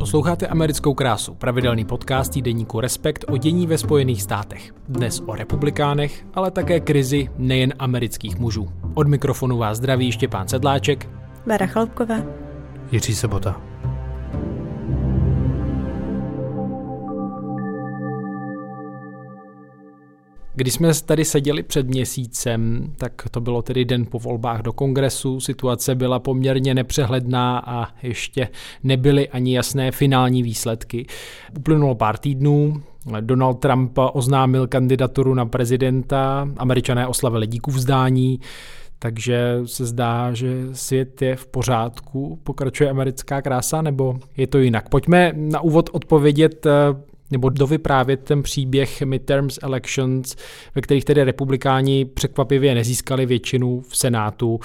Posloucháte Americkou krásu, pravidelný podcast týdeníku Respekt o dění ve Spojených státech. Dnes o republikánech, ale také krizi nejen amerických mužů. Od mikrofonu vás zdraví Štěpán Sedláček, Věra Chlápková, Jiří Sobota. Když jsme tady seděli před měsícem, tak to bylo tedy den po volbách do kongresu, situace byla poměrně nepřehledná a ještě nebyly ani jasné finální výsledky. Uplynulo pár týdnů, Donald Trump oznámil kandidaturu na prezidenta, Američané oslavili díkuvzdání, takže se zdá, že svět je v pořádku, pokračuje americká krása, nebo je to jinak? Pojďme na úvod odpovědět nebo dovyprávět ten příběh midterms elections, ve kterých tedy republikáni překvapivě nezískali většinu v Senátu.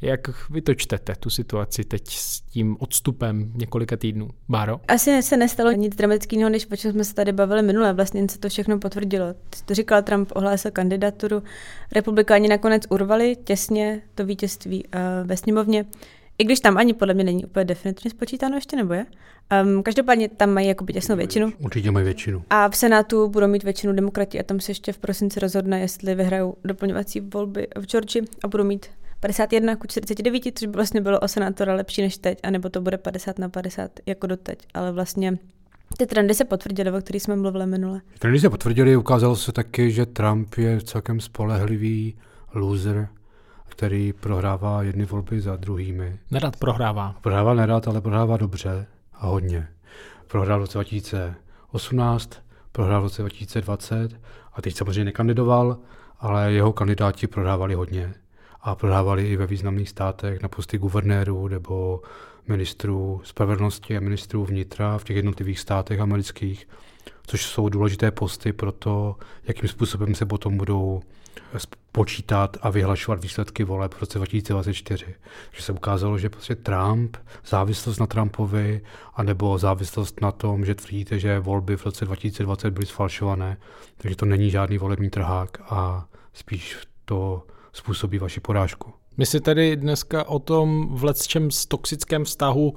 Jak vy to čtete, tu situaci teď s tím odstupem několika týdnů? Báro? Asi se nestalo nic dramatického, než o čem jsme se tady bavili minule. Vlastně se to všechno potvrdilo. To říkal Trump, ohlásil kandidaturu. Republikáni nakonec urvali těsně to vítězství ve sněmovně. I když tam ani podle mě není úplně definitivně spočítáno ještě, nebo je? Každopádně tam mají jakoby těsnou většinu. Určitě mají většinu. A v Senátu budou mít většinu demokrati a tam se ještě v prosinci rozhodne, jestli vyhrajou doplňovací volby v Georgii a budou mít 51-49, což by vlastně bylo o senátora lepší než teď, anebo to bude 50-50 jako doteď, ale vlastně ty trendy se potvrdily, o kterých jsme mluvili minule. Trendy se potvrdily, ukázalo se taky, že Trump je celkem spolehlivý loser, který prohrává jedny volby za druhými. Nerad prohrává. Prohrává nerad, ale prohrává dobře a hodně. Prohrál v roce 2018, prohrál v roce 2020 a teď samozřejmě nekandidoval, ale jeho kandidáti prohrávali hodně. A prohrávali i ve významných státech na posty guvernérů nebo ministrů spravedlnosti a ministrů vnitra v těch jednotlivých státech amerických, což jsou důležité posty pro to, jakým způsobem se potom budou počítat a vyhlašovat výsledky voleb v roce 2024. Takže se ukázalo, že prostě Trump, závislost na Trumpovi, anebo závislost na tom, že tvrdíte, že volby v roce 2020 byly sfalšované, takže to není žádný volební trhák a spíš to způsobí vaši porážku. My si tady dneska o tom v lecčem toxickém vztahu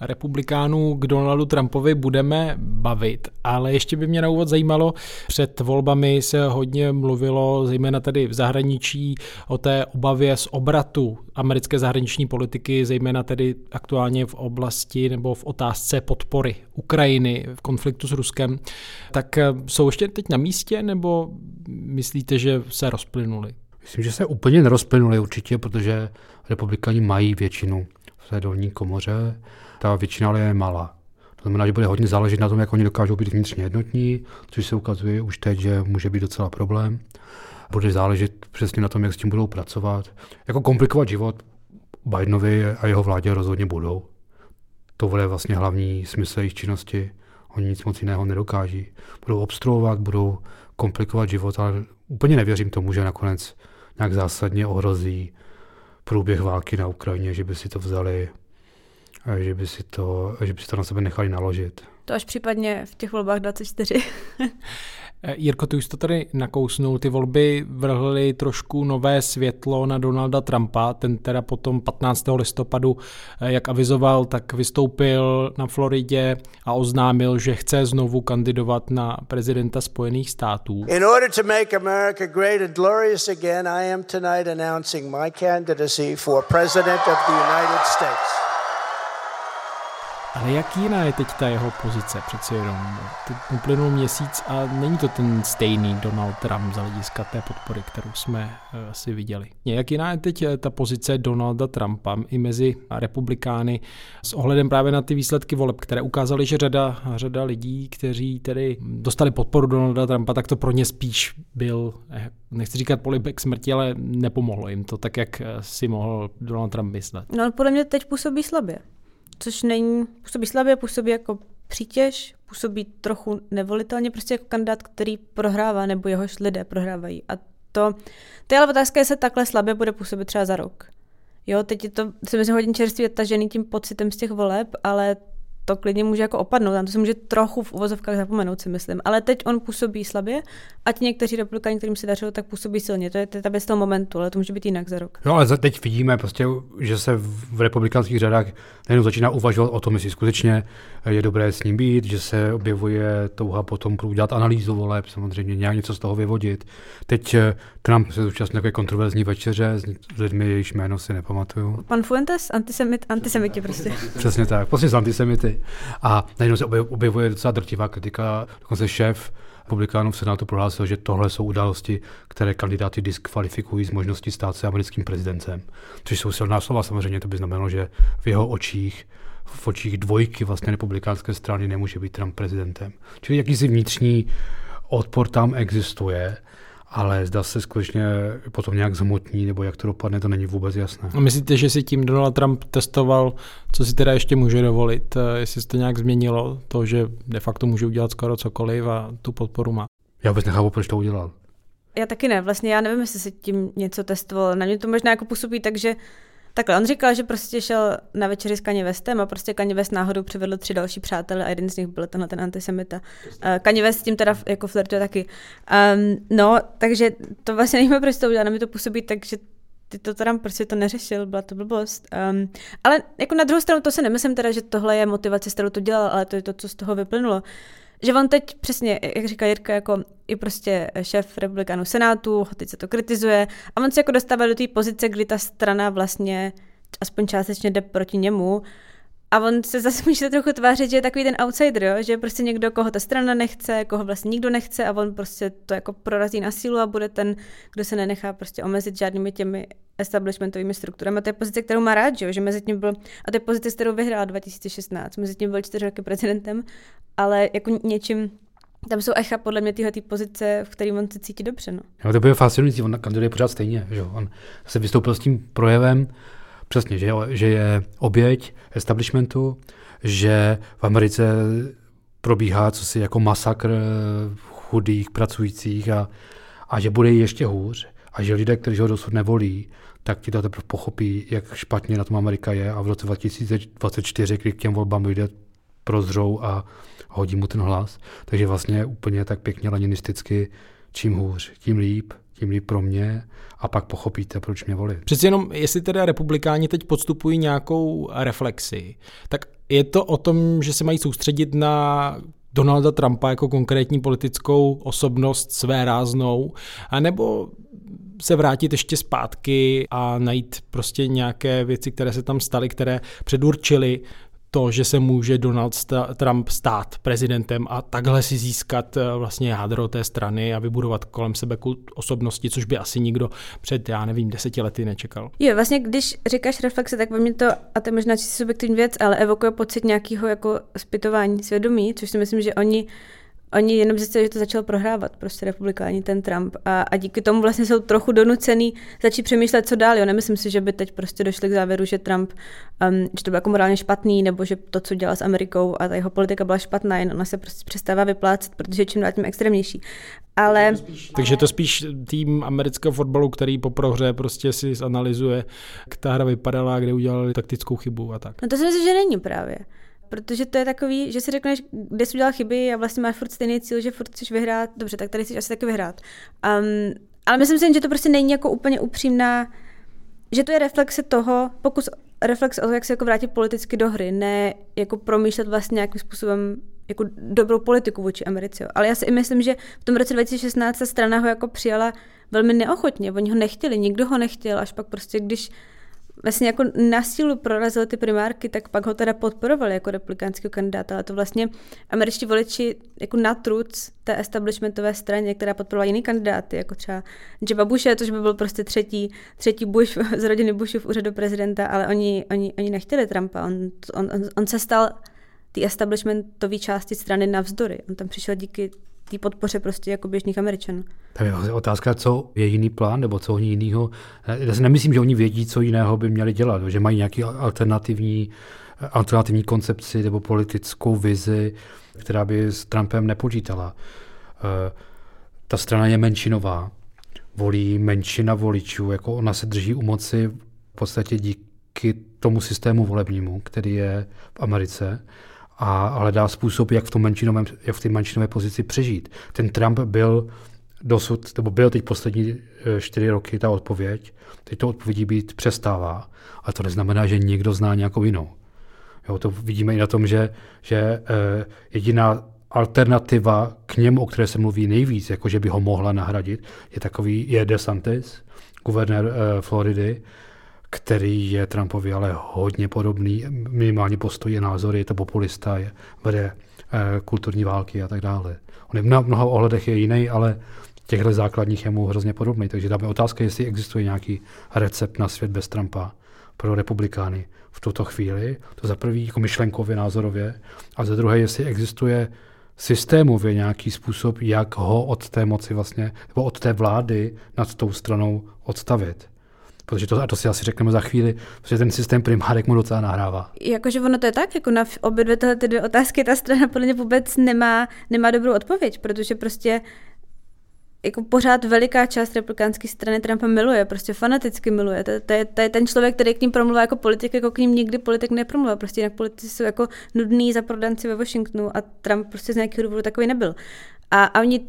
republikánů k Donaldu Trumpovi budeme bavit, ale ještě by mě na úvod zajímalo, před volbami se hodně mluvilo, zejména tady v zahraničí, o té obavě z obratu americké zahraniční politiky, zejména tedy aktuálně v oblasti nebo v otázce podpory Ukrajiny v konfliktu s Ruskem. Tak jsou ještě teď na místě, nebo myslíte, že se rozplynuli? Myslím, že se úplně nerozplynuli určitě, protože republikáni mají většinu v té dolní komoře. Ta většina ale je malá. To znamená, že bude hodně záležet na tom, jak oni dokážou být vnitřně jednotní, což se ukazuje už teď, že může být docela problém. Bude záležet přesně na tom, jak s tím budou pracovat. Jako komplikovat život Bidenovi a jeho vládě rozhodně budou. To bude vlastně hlavní smysl jejich činnosti. Oni nic moc jiného nedokáží. Budou obstruovat, budou komplikovat život, ale úplně nevěřím tomu, že nakonec nějak zásadně ohrozí průběh války na Ukrajině, že by si to vzali, že by si to na sebe nechali naložit. To až případně v těch volbách 24. Jirko, ty už to tady nakousnul, ty volby vrhly trošku nové světlo na Donalda Trumpa, ten teda potom 15. listopadu, jak avizoval, tak vystoupil na Floridě a oznámil, že chce znovu kandidovat na prezidenta Spojených států. In order to make America great and glorious again, I am tonight announcing my candidacy for president of the United States. Ale jak jiná je teď ta jeho pozice? Přeci jenom uplynul měsíc a není to ten stejný Donald Trump za hlediska té podpory, kterou jsme asi viděli. Jak jiná je teď ta pozice Donalda Trumpa i mezi republikány s ohledem právě na ty výsledky voleb, které ukázaly, že řada lidí, kteří tedy dostali podporu Donalda Trumpa, tak to pro ně spíš byl, nechci říkat polibek smrti, ale nepomohlo jim to tak, jak si mohl Donald Trump myslet. No ale podle mě teď působí slabě. Což není, působí slabě, působí jako přítěž, působí trochu nevolitelně, prostě jako kandidát, který prohrává, nebo jehož lidé prohrávají. A to je ale otázka, jestli takhle slabě bude působit třeba za rok. Jo, teď je to, si myslím, hodně čerstvě tažený tím pocitem z těch voleb, ale to klidně může jako opadnout, tam to se může trochu v uvozovkách zapomenout, si myslím. Ale teď on působí slabě, ať někteří republikáni, kterým se dařilo, tak působí silně. To je ta bez toho momentu, ale to může být jinak za rok. No ale teď vidíme prostě, že se v republikánských řadách nejenom začíná uvažovat o tom, jestli skutečně je dobré s ním být, že se objevuje touha potom udělat analýzu voleb, samozřejmě nějak něco z toho vyvodit. Teď Trump se zúčastnil takové kontroverzní večeře s lidmi, jejichž jméno si nepamatuju. Pan Fuentes, antisemiti prostě. Přesně tak, prostě z antisemity. A najednou se objevuje docela drtivá kritika, dokonce šéf republikánů v Senátu prohlásil, že tohle jsou události, které kandidáty diskvalifikují z možnosti stát se americkým prezidentem. Což jsou silná slova, samozřejmě to by znamenalo, že v jeho očích, v očích dvojky vlastně republikánské strany nemůže být Trump prezidentem. Čili jakýsi vnitřní odpor tam existuje, ale zda se skutečně potom nějak zhmotní, nebo jak to dopadne, to není vůbec jasné. A myslíte, že si tím Donald Trump testoval, co si teda ještě může dovolit, jestli se to nějak změnilo, to, že de facto může udělat skoro cokoliv a tu podporu má? Já vůbec nechápu, proč to udělal. Já taky ne, vlastně já nevím, jestli si tím něco testoval. Na mě to možná jako působí tak, že takhle, on říkal, že prostě šel na večeři s Kanye Westem a prostě Kanye West náhodou přivedl 3 další přátelé a jeden z nich byl tenhle ten antisemita. Kanye West s tím teda jako flirtuje taky. No, takže to vlastně nejme prostě udělat, na mě to působí tak, že to tam prostě to neřešil, byla to blbost. Ale jako na druhou stranu to se nemyslím teda, že tohle je motivace, s kterou to dělal, ale to je to, co z toho vyplynulo. Že on teď přesně, jak říká Jirka, jako i prostě šéf republikánů Senátu, teď se to kritizuje a on se jako dostává do té pozice, kdy ta strana vlastně aspoň částečně jde proti němu a on se zase může trochu tvářit, že je takový ten outsider, jo? Že je prostě někdo, koho ta strana nechce, koho vlastně nikdo nechce a on prostě to jako prorazí na sílu a bude ten, kdo se nenechá prostě omezit žádnými těmi establishmentovými strukturami. A to je pozice, kterou má rád, že mezi tím byl, a to je pozice, kterou vyhrál 2016, mezi tím byl 4 roky prezidentem, ale jako něčím, tam jsou echa podle mě tyhle pozice, v kterým on se cítí dobře. No. No to bylo fascinující, on kandiduje pořád stejně, že on se vystoupil s tím projevem, přesně, že je oběť establishmentu, že v Americe probíhá cosi jako masakr chudých, pracujících a že bude ještě hůř. A že lidé, kteří ho dosud nevolí, tak ti to teprve pochopí, jak špatně na tom Amerika je a v roce 2024, kdy k těm volbám lidé prozřou a hodí mu ten hlas. Takže vlastně úplně tak pěkně leninisticky, čím hůř, tím líp pro mě a pak pochopíte, proč mě volit. Přeci jenom, jestli teda republikáni teď podstupují nějakou reflexi, tak je to o tom, že se mají soustředit na Donalda Trumpa jako konkrétní politickou osobnost svéráznou, anebo se vrátit ještě zpátky a najít prostě nějaké věci, které se tam staly, které předurčily to, že se může Donald Trump stát prezidentem a takhle si získat vlastně jádro té strany a vybudovat kolem sebe kult osobnosti, což by asi nikdo před, já nevím, 10 lety nečekal. Jo, vlastně když říkáš reflexe, tak pro mě to, a to je možná čistě subjektivní věc, ale evokuje pocit nějakého jako zpytování svědomí, což si myslím, že oni jenom zjistili, že to začalo prohrávat, prostě republikáni, ten Trump. A díky tomu vlastně jsou trochu donucený začít přemýšlet, co dál. Jo, nemyslím si, že by teď prostě došli k závěru, že Trump, že to bylo jako morálně špatný, nebo že to, co dělal s Amerikou a ta jeho politika byla špatná, jen ona se prostě přestává vyplácet, protože čím dál tím extrémnější. Ale takže to spíš tým amerického fotbalu, který po prohře prostě si analyzuje, jak ta hra vypadala, kde udělali taktickou chybu a tak. No to si myslím, že není právě. Protože to je takový, že si řekneš, kde jsi udělal chyby a vlastně máš furt stejný cíl, že furt chceš vyhrát. Dobře, tak tady chceš asi taky vyhrát. Ale myslím si, že to prostě není jako úplně upřímná, že to je reflexe toho, reflex o to, jak se jako vrátit politicky do hry, ne jako promýšlet vlastně nějakým způsobem jako dobrou politiku vůči Americe. Ale já si i myslím, že v tom roce 2016 ta strana ho jako přijala velmi neochotně. Oni ho nechtěli, nikdo ho nechtěl, až pak prostě, když vlastně jako na sílu prorazili ty primárky, tak pak ho teda podporovali jako republikánského kandidáta, ale to vlastně američtí voliči jako na truc té establishmentové straně, která podporovala jiný kandidáty, jako třeba Jeba Bushe, což by byl prostě třetí Bush z rodiny Bushův úřadu prezidenta, ale oni nechtěli Trumpa, on se stal té establishmentové části strany navzdory, on tam přišel díky té podpoře prostě jako běžných Američanů. Tak je otázka, co je jiný plán, nebo co oni jinýho. Já si nemyslím, že oni vědí, co jiného by měli dělat, že mají nějaký alternativní koncepci nebo politickou vizi, která by s Trumpem nepočítala. Ta strana je menšinová, volí menšina voličů, jako ona se drží u moci v podstatě díky tomu systému volebnímu, který je v Americe. a hledá způsob, jak v té menšinové pozici přežít. Ten Trump byl dosud, nebo byl teď poslední 4 roky ta odpověď, teď to odpovědí být přestává, ale to neznamená, že někdo zná nějakou jinou. Jo, to vidíme i na tom, že jediná alternativa k němu, o které se mluví nejvíc, jakože by ho mohla nahradit, je DeSantis, guvernér Floridy, který je Trumpovi ale hodně podobný, minimálně postojí a názory, je to populista, vede kulturní války a tak dále. On je na mnoha ohledech je jiný, ale těchto základních je mu hrozně podobný. Takže tam je otázka, jestli existuje nějaký recept na svět bez Trumpa pro republikány v tuto chvíli, to za prvý jako myšlenkově, názorově, a za druhé, jestli existuje systémově nějaký způsob, jak ho od té moci vlastně, nebo od té vlády nad tou stranou odstavit. Protože to si asi řekneme za chvíli, protože ten systém primárek mu docela nahrává. Jakože ono to je tak, jako na obě dvě otázky ta strana podle mě vůbec nemá dobrou odpověď, protože prostě jako pořád veliká část republikánské strany Trumpa miluje, prostě fanaticky miluje. To je ten člověk, který k ním promluvá jako politik, jako k ním nikdy politik nepromluvil. Prostě jinak politici jsou jako nudný zaprodanci ve Washingtonu a Trump prostě z nějakého důvodu takový nebyl. A oni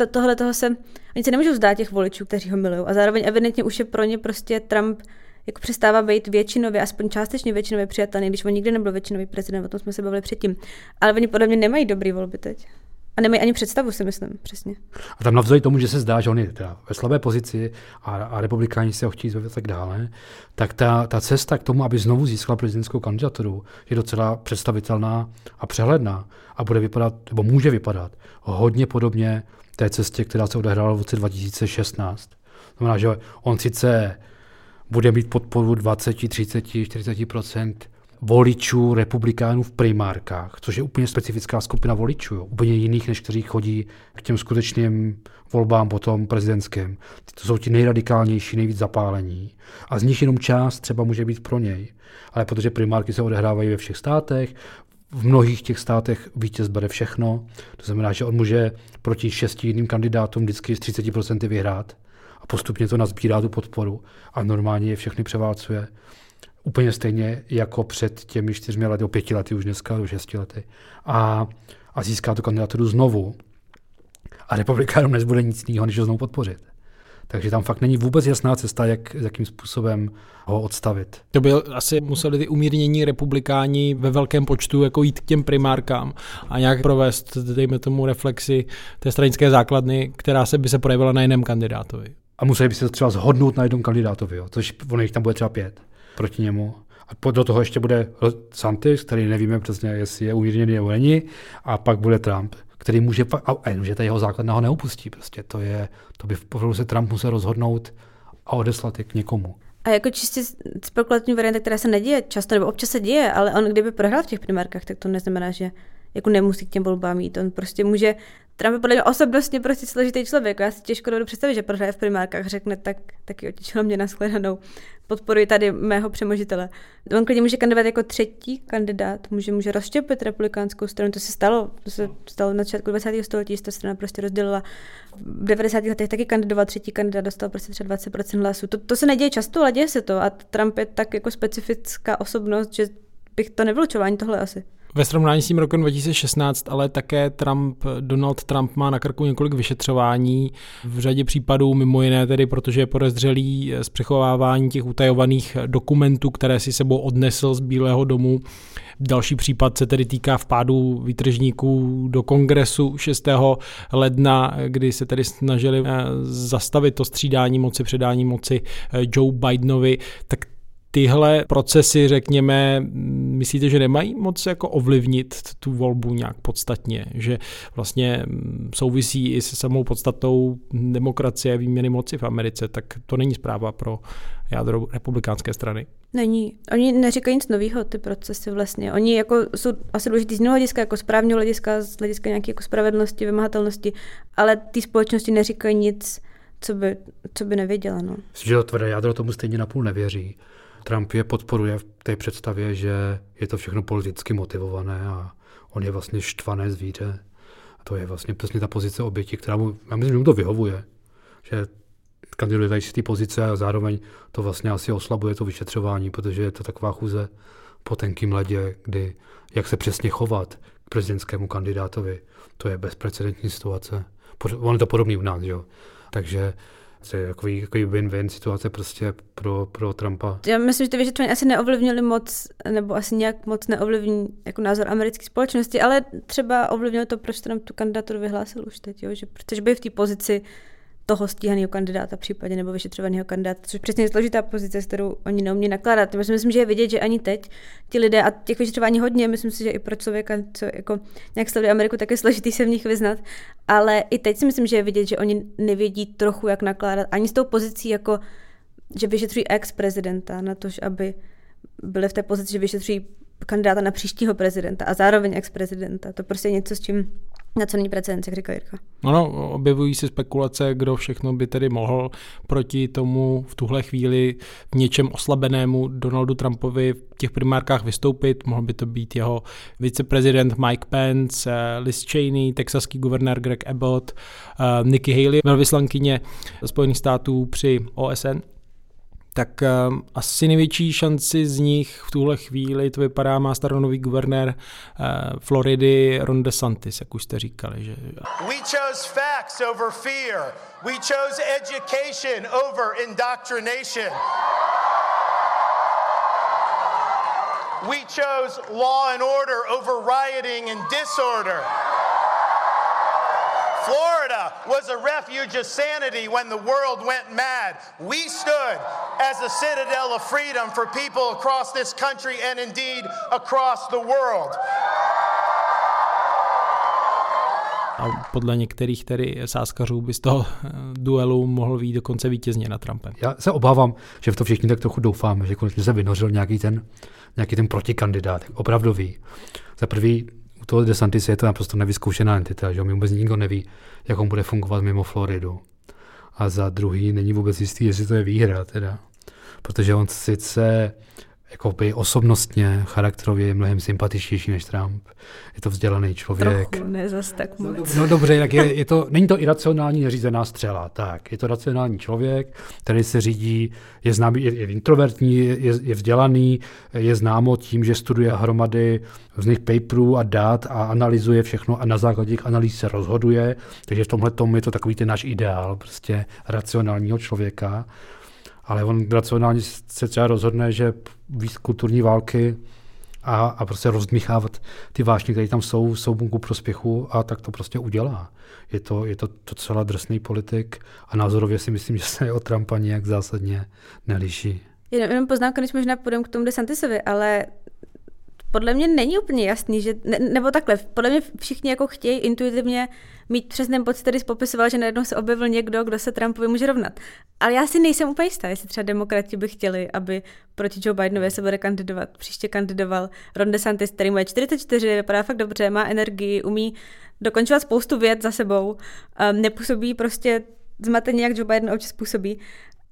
oni se nemůžou vzdát těch voličů, kteří ho milují. A zároveň evidentně už je pro ně prostě Trump jako přestává být většinově, aspoň částečně většinově přijatelný, když on nikdy nebyl většinový prezident, o tom jsme se bavili předtím. Ale oni podle mě nemají dobrý volby teď. A nemají ani představu, si myslím, přesně. A tam navzdory tomu, že se zdá, že on je teda ve slabé pozici a republikáni se ho chtějí zbavit a tak dále, tak ta cesta k tomu, aby znovu získala prezidentskou kandidaturu, je docela představitelná a přehledná a bude vypadat, nebo může vypadat hodně podobně té cestě, která se odehrála v roce 2016. Znamená, že on sice bude mít podporu 20, 30, 40% voličů republikánů v primárkách, což je úplně specifická skupina voličů, jo, úplně jiných, než kteří chodí k těm skutečným volbám potom prezidentským. To jsou ti nejradikálnější, nejvíc zapálení. A z nich jenom část třeba může být pro něj. Ale protože primárky se odehrávají ve všech státech, v mnohých těch státech vítěz bere všechno. To znamená, že on může proti 6 jiným kandidátům vždycky z 30% vyhrát a postupně to nazbírá tu podporu a normálně je všechny převálcuje. Úplně stejně jako před těmi 4 lety, 5 lety už dneska, nebo 6 lety. A získá tu kandidaturu znovu. A republikánům nezbude nic jiného, než ho znovu podpořit. Takže tam fakt není vůbec jasná cesta, jakým způsobem ho odstavit. To by asi museli ty umírnění republikáni ve velkém počtu jako jít k těm primárkám a nějak provést, dejme tomu, reflexi té stranické základny, která by se projevila na jiném kandidátovi. A museli by se třeba shodnout na jednom kandidátovi, jo, což ono jich tam bude třeba 5. proti němu. A do toho ještě bude Santis, který nevíme přesně, jestli je umírněný nebo není, a pak bude Trump, který může že ta jeho základna ho neopustí. Prostě to by se Trump musel rozhodnout a odeslat je k někomu. A jako čistě spekulativní varianta, která se neděje často, nebo občas se děje, ale on kdyby prohrál v těch primárkách, tak to neznamená, že jako nemusí k těm volbám jít. On prostě může, Trump je podle mě osobnostně prostě složitý člověk. Já si těžko dovedu představit, že prohraje v primárkách, řekne taky otičilo mě na shledanou. Podporuji tady mého přemožitele. On klidně může kandidovat jako třetí kandidát, může rozštěpit republikánskou stranu, to se stalo na začátku 20. století, ta strana prostě rozdělila. V 90. letech taky kandidoval třetí kandidát, dostal prostě třeba 20% hlasů. To se neděje často, ale děje se to a Trump je tak jako specifická osobnost, že bych to nevylučoval ani tohle asi. Ve srovnání s tím rokem 2016, ale také Donald Trump má na krku několik vyšetřování v řadě případů, mimo jiné tedy, protože je podezřelý z přechovávání těch utajovaných dokumentů, které si sebou odnesl z Bílého domu. Další případ se tedy týká vpádu výtržníků do kongresu 6. ledna, kdy se tedy snažili zastavit to střídání moci, předání moci Joe Bidenovi. Tak tyhle procesy, řekněme, myslíte, že nemají moc jako ovlivnit tu volbu nějak podstatně, že vlastně souvisí i se samou podstatou demokracie, výměny moci v Americe, tak to není zpráva pro jádro republikánské strany. Není. Oni neříkají nic nového, ty procesy vlastně. Oni jako jsou asi důležitý z jiného hlediska, jako správního hlediska, z hlediska nějaké jako spravedlnosti, vymahatelnosti, ale ty společnosti neříkají nic, co by nevěděla. No. Myslím, že to tvrdé jádro tomu stejně napůl nevěří. Trump je podporuje v té představě, že je to všechno politicky motivované a on je vlastně štvané zvíře. A to je vlastně přesně ta pozice oběti, která mu, já myslím, že mu to vyhovuje, že kandiduje tady z té pozice a zároveň to vlastně asi oslabuje to vyšetřování, protože je to taková chůze po tenkým ledě, kdy jak se přesně chovat, prezidentskému kandidátovi. To je bezprecedentní situace. On je to podobný u nás, jo. Takže to je takový win-win situace prostě pro Trumpa. Já myslím, že ty vyšetřování asi neovlivnili moc, nebo asi nějak moc neovlivní jako názor americké společnosti, ale třeba ovlivnilo to, proč Trump tu kandidaturu vyhlásil už teď, jo? Že protože byl v té pozici toho stíhaného kandidáta případně, nebo vyšetřovaného kandidáta, což přesně je složitá pozice, s kterou oni neumí nakládat. Myslím, že je vidět, že ani teď ti lidé, a těch vyšetřování hodně, myslím si, že i pro člověka, co jako nějak sleduje Ameriku, tak je složitý se v nich vyznat, ale i teď si myslím, že je vidět, že oni nevědí trochu, jak nakládat, ani s tou pozicí, jako, že vyšetřují ex-prezidenta, na to, aby byli v té pozici, že vyšetřují kandidáta na příštího prezidenta a zároveň ex-prezidenta. To prostě je něco, s čím na co není precedence, jak říká Jirka. Ano, objevují se spekulace, kdo všechno by tedy mohl proti tomu v tuhle chvíli v něčem oslabenému Donaldu Trumpovi v těch primárkách vystoupit. Mohl by to být jeho viceprezident Mike Pence, Liz Cheney, texaský guvernér Greg Abbott, Nikki Haley, velvyslankyně Spojených států při OSN. Tak asi největší šanci z nich v tuhle chvíli, to vypadá, má staronový guvernér Floridy Ron DeSantis, jak už jste říkali. Že... We chose facts over fear. We chose education over indoctrination. We chose law and order over rioting and disorder. Florida was a refuge of sanity when the world went mad. We stood as a citadel of freedom for people across this country and indeed across the world. A podle některých tedy sázkařů by z toho duelu mohl být dokonce vítězně na Trumpem. Já se obávám, že v to všichni tak trochu doufáme, že konečně se vynořil nějaký ten protikandidát, opravdový. Za prvý, u toho DeSantis je to naprosto nevyzkoušená entita, že on vůbec nikdo neví, jak on bude fungovat mimo Floridu. A za druhý není vůbec jistý, jestli to je výhra teda. Protože on sice jakoby osobnostně, charakterově je mnohem sympatičtější než Trump. Je to vzdělaný člověk. Trochu, ne zas tak moc. No dobře, tak je to, není to iracionální neřízená střela, tak. Je to racionální člověk, který se řídí, je známý, je introvertní, je vzdělaný, je známo tím, že studuje hromady různých paperů a dat a analyzuje všechno a na základě těch analýz se rozhoduje. Takže v tomhle tomu je to takový ten náš ideál, prostě racionálního člověka. Ale on racionálně se třeba rozhodne, že víc kulturní války a prostě rozdmíchávat ty vášně, které tam jsou ku prospěchu a tak to prostě udělá. Je to docela drsný politik a názorově si myslím, že se od Trumpa nějak zásadně neliší. Jenom poznámka, než možná půjdeme k tomu DeSantisovi, ale podle mě není úplně jasný, že, nebo takhle, podle mě všichni jako chtějí intuitivně mít přesným pocit, který popisoval, že najednou se objevil někdo, kdo se Trumpovi může rovnat. Ale já si nejsem úplně jistá, jestli třeba demokrati by chtěli, aby proti Joe Bidenovi se bude kandidovat. Příště kandidoval Ron DeSantis, který mu je 44, vypadá fakt dobře, má energii, umí dokončovat spoustu věd za sebou, nepůsobí prostě zmateně, jak Joe Biden občas působí.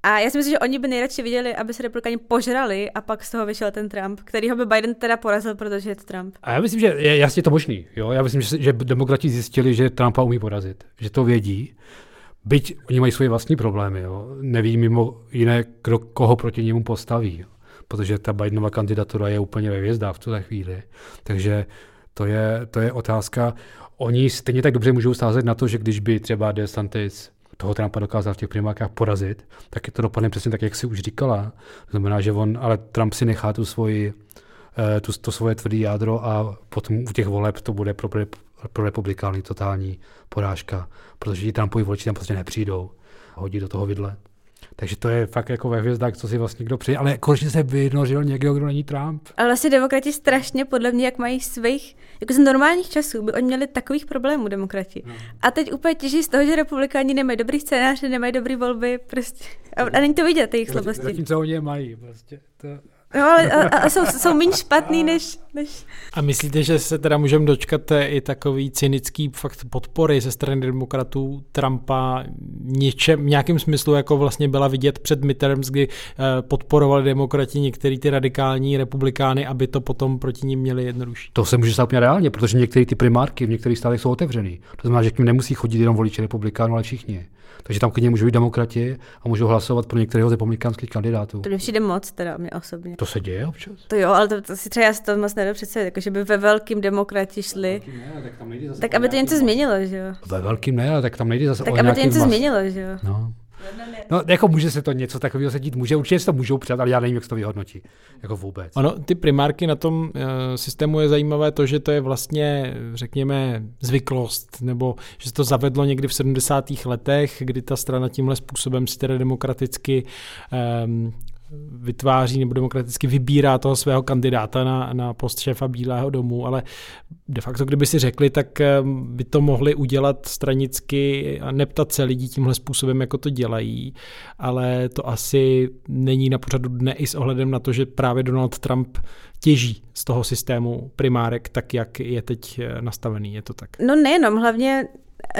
A já si myslím, že oni by nejradši viděli, aby se republikáni požrali a pak z toho vyšel ten Trump, kterýho by Biden teda porazil, protože je to Trump. A já myslím, že je jasně to možný. Jo? Já myslím, že demokrati zjistili, že Trumpa umí porazit, že to vědí. Byť oni mají svoje vlastní problémy. Jo? Neví mimo jiné, koho proti němu postaví. Jo? Protože ta Bidenova kandidatura je úplně ve hvězdách v tuhle chvíli. Takže to je otázka. Oni stejně tak dobře můžou sázet na to, že když by třeba DeSantis toho Trumpa dokázal v těch primákách porazit, tak je to dopadne přesně tak, jak si už říkala. To znamená, že ale Trump si nechá to svoje tvrdé jádro a potom u těch voleb to bude pro republikány totální porážka, protože ti Trumpovi voliči tam prostě nepřijdou a hodí do toho vidle. Takže to je fakt jako ve hvězdách, co si vlastně kdo přijde, ale konečně se vynořil někdo, kdo není Trump. Ale vlastně demokrati strašně, podle mě, jak mají svých, jako z normálních časů, by oni měli takových problémů demokrati. No. A teď úplně těží z toho, že republikáni nemají dobrý scénář, nemají dobré volby, prostě. A není to vidět, jejich slabosti. Zatímco oni mají, prostě. To... No, ale jsou méně špatný než... A myslíte, že se teda můžeme dočkat i takový cynický fakt podpory ze strany demokratů Trumpa v nějakém smyslu, jako vlastně byla vidět před midterms, kdy podporovali demokrati některý ty radikální republikány, aby to potom proti nim měli jednodušší? To se může stát úplně reálně, protože některé ty primárky v některých státech jsou otevřený. To znamená, že k nim nemusí chodit jenom voliči republikánů, ale všichni. Takže tam k němu můžou být demokrati a můžou hlasovat pro některého z republikánských kandidátů. To mi přijde moc, teda mě osobně. To se děje občas. To jo, ale to si třeba já si to moc nedo představit, jako že by ve velkým demokrati šli. Ne, tak tam zase tak aby to něco změnilo, že jo. Ve velkým ne, ale tak tam nejde zase tak o nějaký. Tak aby to něco změnilo, že jo. No, jako může se to něco takového sedít, může, určitě se to můžou přijat, ale já nevím, jak se to vyhodnotí, jako vůbec. Ono, ty primárky na tom systému je zajímavé to, že to je vlastně, řekněme, zvyklost, nebo že se to zavedlo někdy v 70. letech, kdy ta strana tímhle způsobem si teda demokraticky vytváří nebo demokraticky vybírá toho svého kandidáta na post šéfa Bílého domu, ale de facto, kdyby si řekli, tak by to mohli udělat stranicky a neptat se lidí tímhle způsobem, jako to dělají, ale to asi není na pořadu dne i s ohledem na to, že právě Donald Trump těží z toho systému primárek tak, jak je teď nastavený, je to tak? No nejenom, hlavně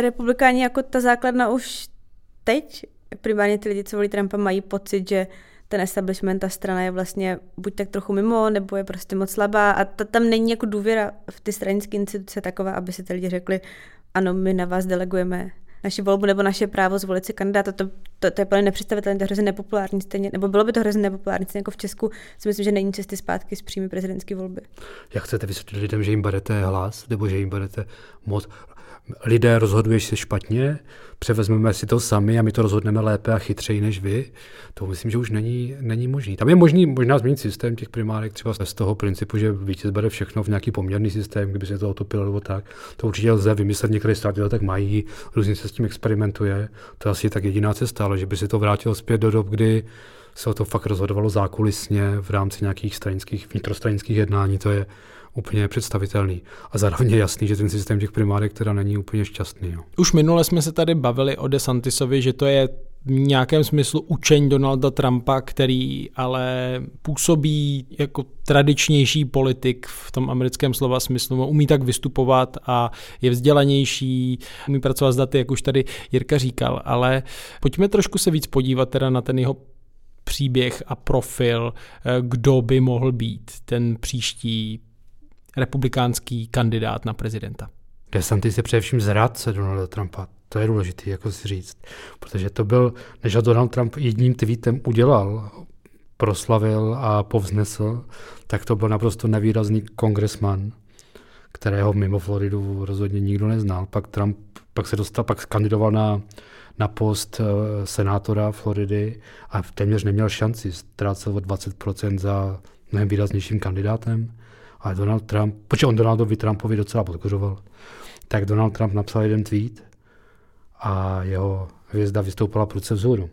republikáni jako ta základna už teď, primárně ty lidi, co volí Trumpa, mají pocit, že ten establishment, ta strana je vlastně buď tak trochu mimo, nebo je prostě moc slabá a tam není jako důvěra v ty stranické instituce taková, aby si ty lidi řekli, ano, my na vás delegujeme naši volbu nebo naše právo zvolit si kandidáta. To je plně nepředstavitelné, to je hrozně nepopulární stejně, nebo bylo by to hrozně nepopulární stejně jako v Česku. Si myslím, že není cesty zpátky z přímé prezidentské volby. Jak chcete vysvětlit lidem, že jim berete hlas, nebo že jim berete moc? Lidé, rozhoduješ se špatně, převezmeme si to sami a my to rozhodneme lépe a chytřeji než vy. To myslím, že už není možný. Tam je možná změnit systém těch primárek třeba z toho principu, že vítěz bere všechno v nějaký poměrný systém, kdyby se to otopilo nebo tak. To určitě lze vymyslet, některé státy tak mají, různě se s tím experimentuje. To je asi tak jediná cesta, ale že by se to vrátilo zpět do dob, kdy se o to fakt rozhodovalo zákulisně v rámci nějakých stranických, vnitrostranických jednání, to je úplně představitelný. A zároveň je jasný, že ten systém těch primárek teda není úplně šťastný. Jo. Už minule jsme se tady bavili o DeSantisovi, že to je v nějakém smyslu učeň Donalda Trumpa, který ale působí jako tradičnější politik v tom americkém slova smyslu. Umí tak vystupovat a je vzdělanější, umí pracovat s daty, jak už tady Jirka říkal. Ale pojďme trošku se víc podívat teda na ten jeho příběh a profil, kdo by mohl být ten příští republikánský kandidát na prezidenta. DeSantis je především zrádce Donalda Trumpa. To je důležité jako si říct. Protože to byl, než ho Donald Trump jedním tweetem udělal, proslavil a povznesl, tak to byl naprosto nevýrazný kongresman, kterého mimo Floridu rozhodně nikdo neznal. Pak Trump pak kandidoval na post senátora Floridy a téměř neměl šanci, ztrácel o 20% za mnohem výraznějším kandidátem. A Donald Trump, protože on Donaldovi Trumpovi docela podkořoval, tak Donald Trump napsal jeden tweet a jeho hvězda vystoupala prudce vzhůru.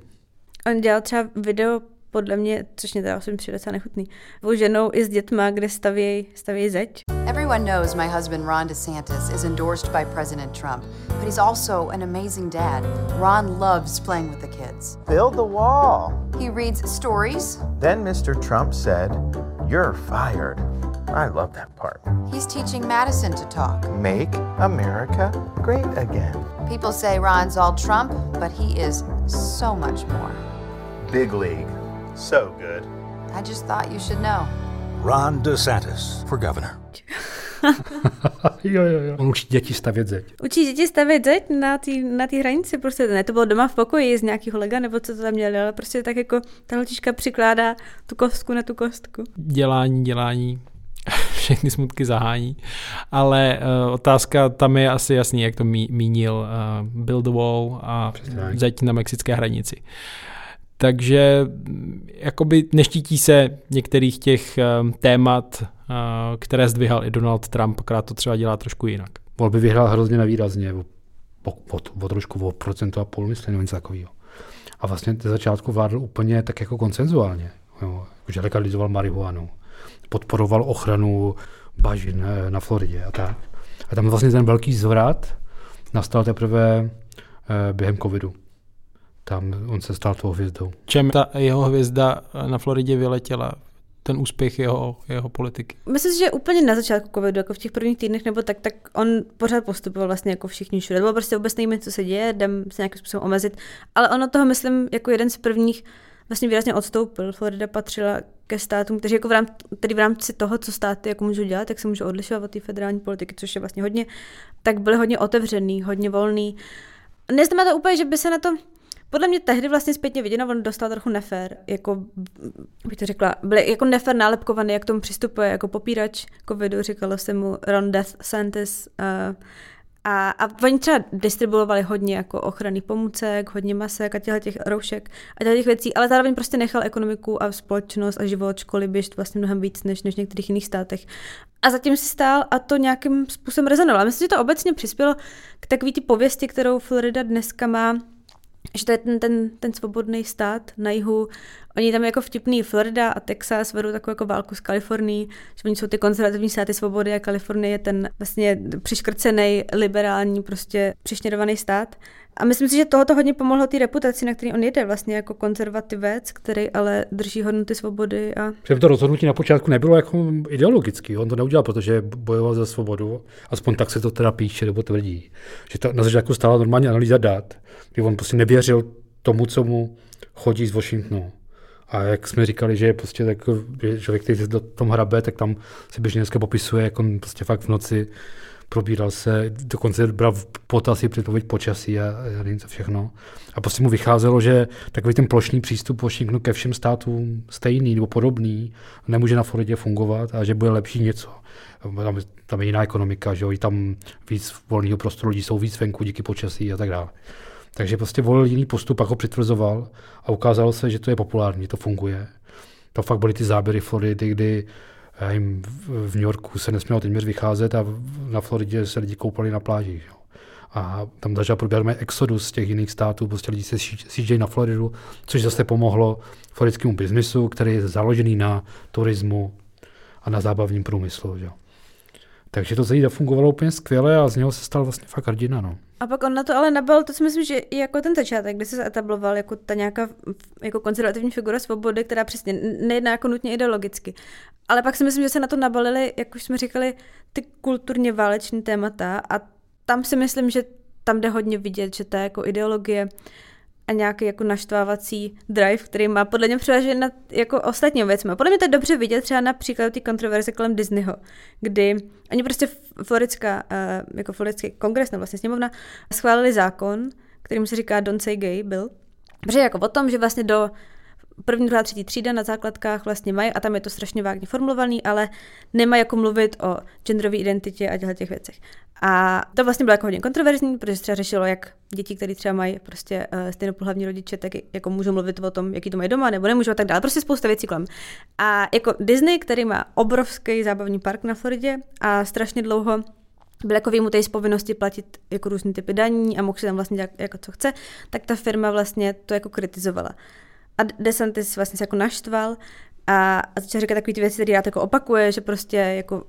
On dělal třeba video, podle mě, což mě teda osobně přijde docela nechutný, dvou ženou i s dětma, kde stavějí zeď. Everyone knows my husband Ron DeSantis is endorsed by President Trump, but he's also an amazing dad. Ron loves playing with the kids. Build the wall. He reads stories. Then Mr. Trump said, "You're fired." I love that part. He's teaching Madison to talk. Make America great again. People say Ron's all Trump, but he is so much more. Big league. So good. I just thought you should know. Ron DeSantis for governor. Jo. On učí děti stavět zeď. Učí děti stavět zeď na té hranici. Prostě ne, to bylo doma v pokoji z nějakého lega, nebo co to tam měli, ale prostě tak jako ta holčička přikládá tu kostku na tu kostku. Dělání. Všechny smutky zahání, ale otázka tam je asi jasný, jak to mínil Build the Wall a zeď na mexické hranici. Takže jakoby neštítí se některých těch témat, které zdvihal i Donald Trump, akorát to třeba dělá trošku jinak. Volby vyhrál hrozně nevýrazně, o 1,5%, myslím, něco takového. A vlastně ze začátku vládl úplně tak jako konsenzuálně, že legalizoval marihuanu. Podporoval ochranu bažin na Floridě a tak. A tam vlastně ten velký zvrat nastal teprve během covidu. Tam on se stal tou hvězdou. Čem ta jeho hvězda na Floridě vyletěla? Ten úspěch jeho politiky? Myslím si, že úplně na začátku covidu, jako v těch prvních týdnech, nebo tak on pořád postupoval vlastně jako všichni všude. Bylo prostě vůbec nejméně, co se děje, jdem se nějakým způsobem omezit. Ale ono toho, myslím, jako jeden z prvních vlastně výrazně odstoupil. Florida patřila ke státům, kteří jako v rámci toho, co státy jako můžou dělat, tak se můžou odlišovat od té federální politiky, což je vlastně hodně, tak byly hodně otevřený, hodně volný. Neznamená to úplně, že by se na to... Podle mě tehdy vlastně zpětně viděno, on dostal trochu nefér, jako bych to řekla, byly jako nefér nálepkovaný, jak tomu přistupuje, jako popírač covidu, říkalo se mu Ron DeSantis. A oni třeba distribuovali hodně jako ochranných pomůcek, hodně masek a těchto těch roušek a těchto těch věcí, ale zároveň prostě nechal ekonomiku a společnost a život školy běžet vlastně mnohem víc než v některých jiných státech. A zatím si stál a to nějakým způsobem rezonovalo. Myslím, že to obecně přispělo k takové ty pověsti, kterou Florida dneska má, že to je ten svobodný stát na jihu. Oni tam jako vtipný Florida a Texas vedou takovou jako válku s Kalifornií, že oni jsou ty konzervativní státy svobody a Kalifornie je ten vlastně přiškrcenej, liberální, prostě přišněrovaný stát. A myslím si, že tohoto hodně pomohlo té reputaci, na který on jede vlastně jako konzervativec, který ale drží hodnoty svobody. Protože to rozhodnutí na počátku nebylo jako ideologický. On to neudělal, protože bojoval za svobodu. Aspoň tak se to teda píše nebo tvrdí. Že to na začátku stála normální analýza dat, kdy on prostě nevěřil tomu, co mu chodí z Washingtonu. A jak jsme říkali, že je prostě jako člověk, který se do tom hrabe, tak tam se běžně dneska popisuje, jak on prostě fakt v noci probíral se, dokonce bral v potaz i předpověď počasí a nevím co všechno. A prostě mu vycházelo, že takový ten plošný přístup Washingtonu ke všem státům stejný nebo podobný nemůže na Floridě fungovat a že bude lepší něco. Tam je jiná ekonomika, že jo, je tam víc volného prostoru, lidi jsou víc venku díky počasí a tak dále. Takže prostě volil jiný postup, jako přitvrzoval a ukázalo se, že to je populární, to funguje. To fakt byly ty záběry Floridy, kdy v New Yorku se nesmělo téměř vycházet a na Floridě se lidi koupali na pláži. Jo. A tam začal probíhat exodus z těch jiných států, prostě lidi se sjíždějí na Floridu, což zase pomohlo floridskýmu biznisu, který je založený na turismu a na zábavním průmyslu. Jo. Takže to celé fungovalo úplně skvěle a z něho se stal vlastně fakt hrdina. No. A pak on na to ale nabil, to si myslím, že i jako ten začátek, kdy se etabloval jako ta nějaká jako konzervativní figura svobody, která přesně nejedná jako nutně ideologicky. Ale pak si myslím, že se na to nabalili, jak už jsme říkali, ty kulturně váleční témata a tam si myslím, že tam jde hodně vidět, že ta jako ideologie a nějaký jako naštvávací drive, který má podle mě převažuje nad jako ostatní věcmi. Podle mě to je dobře vidět třeba například ty kontroverze kolem Disneyho, kdy oni prostě floridský kongres, nebo vlastně sněmovna, schválili zákon, kterým se říká Don't Say Gay Bill. Protože jako o tom, že vlastně do první, druhá, třetí třída na základkách vlastně mají, a tam je to strašně vágně formulovaný, ale nemají jako mluvit o genderové identitě a těch věcech. A to vlastně bylo jako hodně kontroverzní, protože třeba řešilo, jak děti, které třeba mají prostě stejnopohlavní rodiče, tak jako můžou mluvit o tom, jaký to mají doma, nebo nemůžou a tak dále. Prostě spousta věcí kolem. A jako Disney, který má obrovský zábavní park na Floridě a strašně dlouho byl jako výjimutý z povinnosti platit jako různý typy daní a mohl si tam vlastně dělat jako co chce, tak ta firma vlastně to jako kritizovala. A DeSantis vlastně se jako naštval a začal říkat takové ty věci, které rád jako opakuje, že prostě jako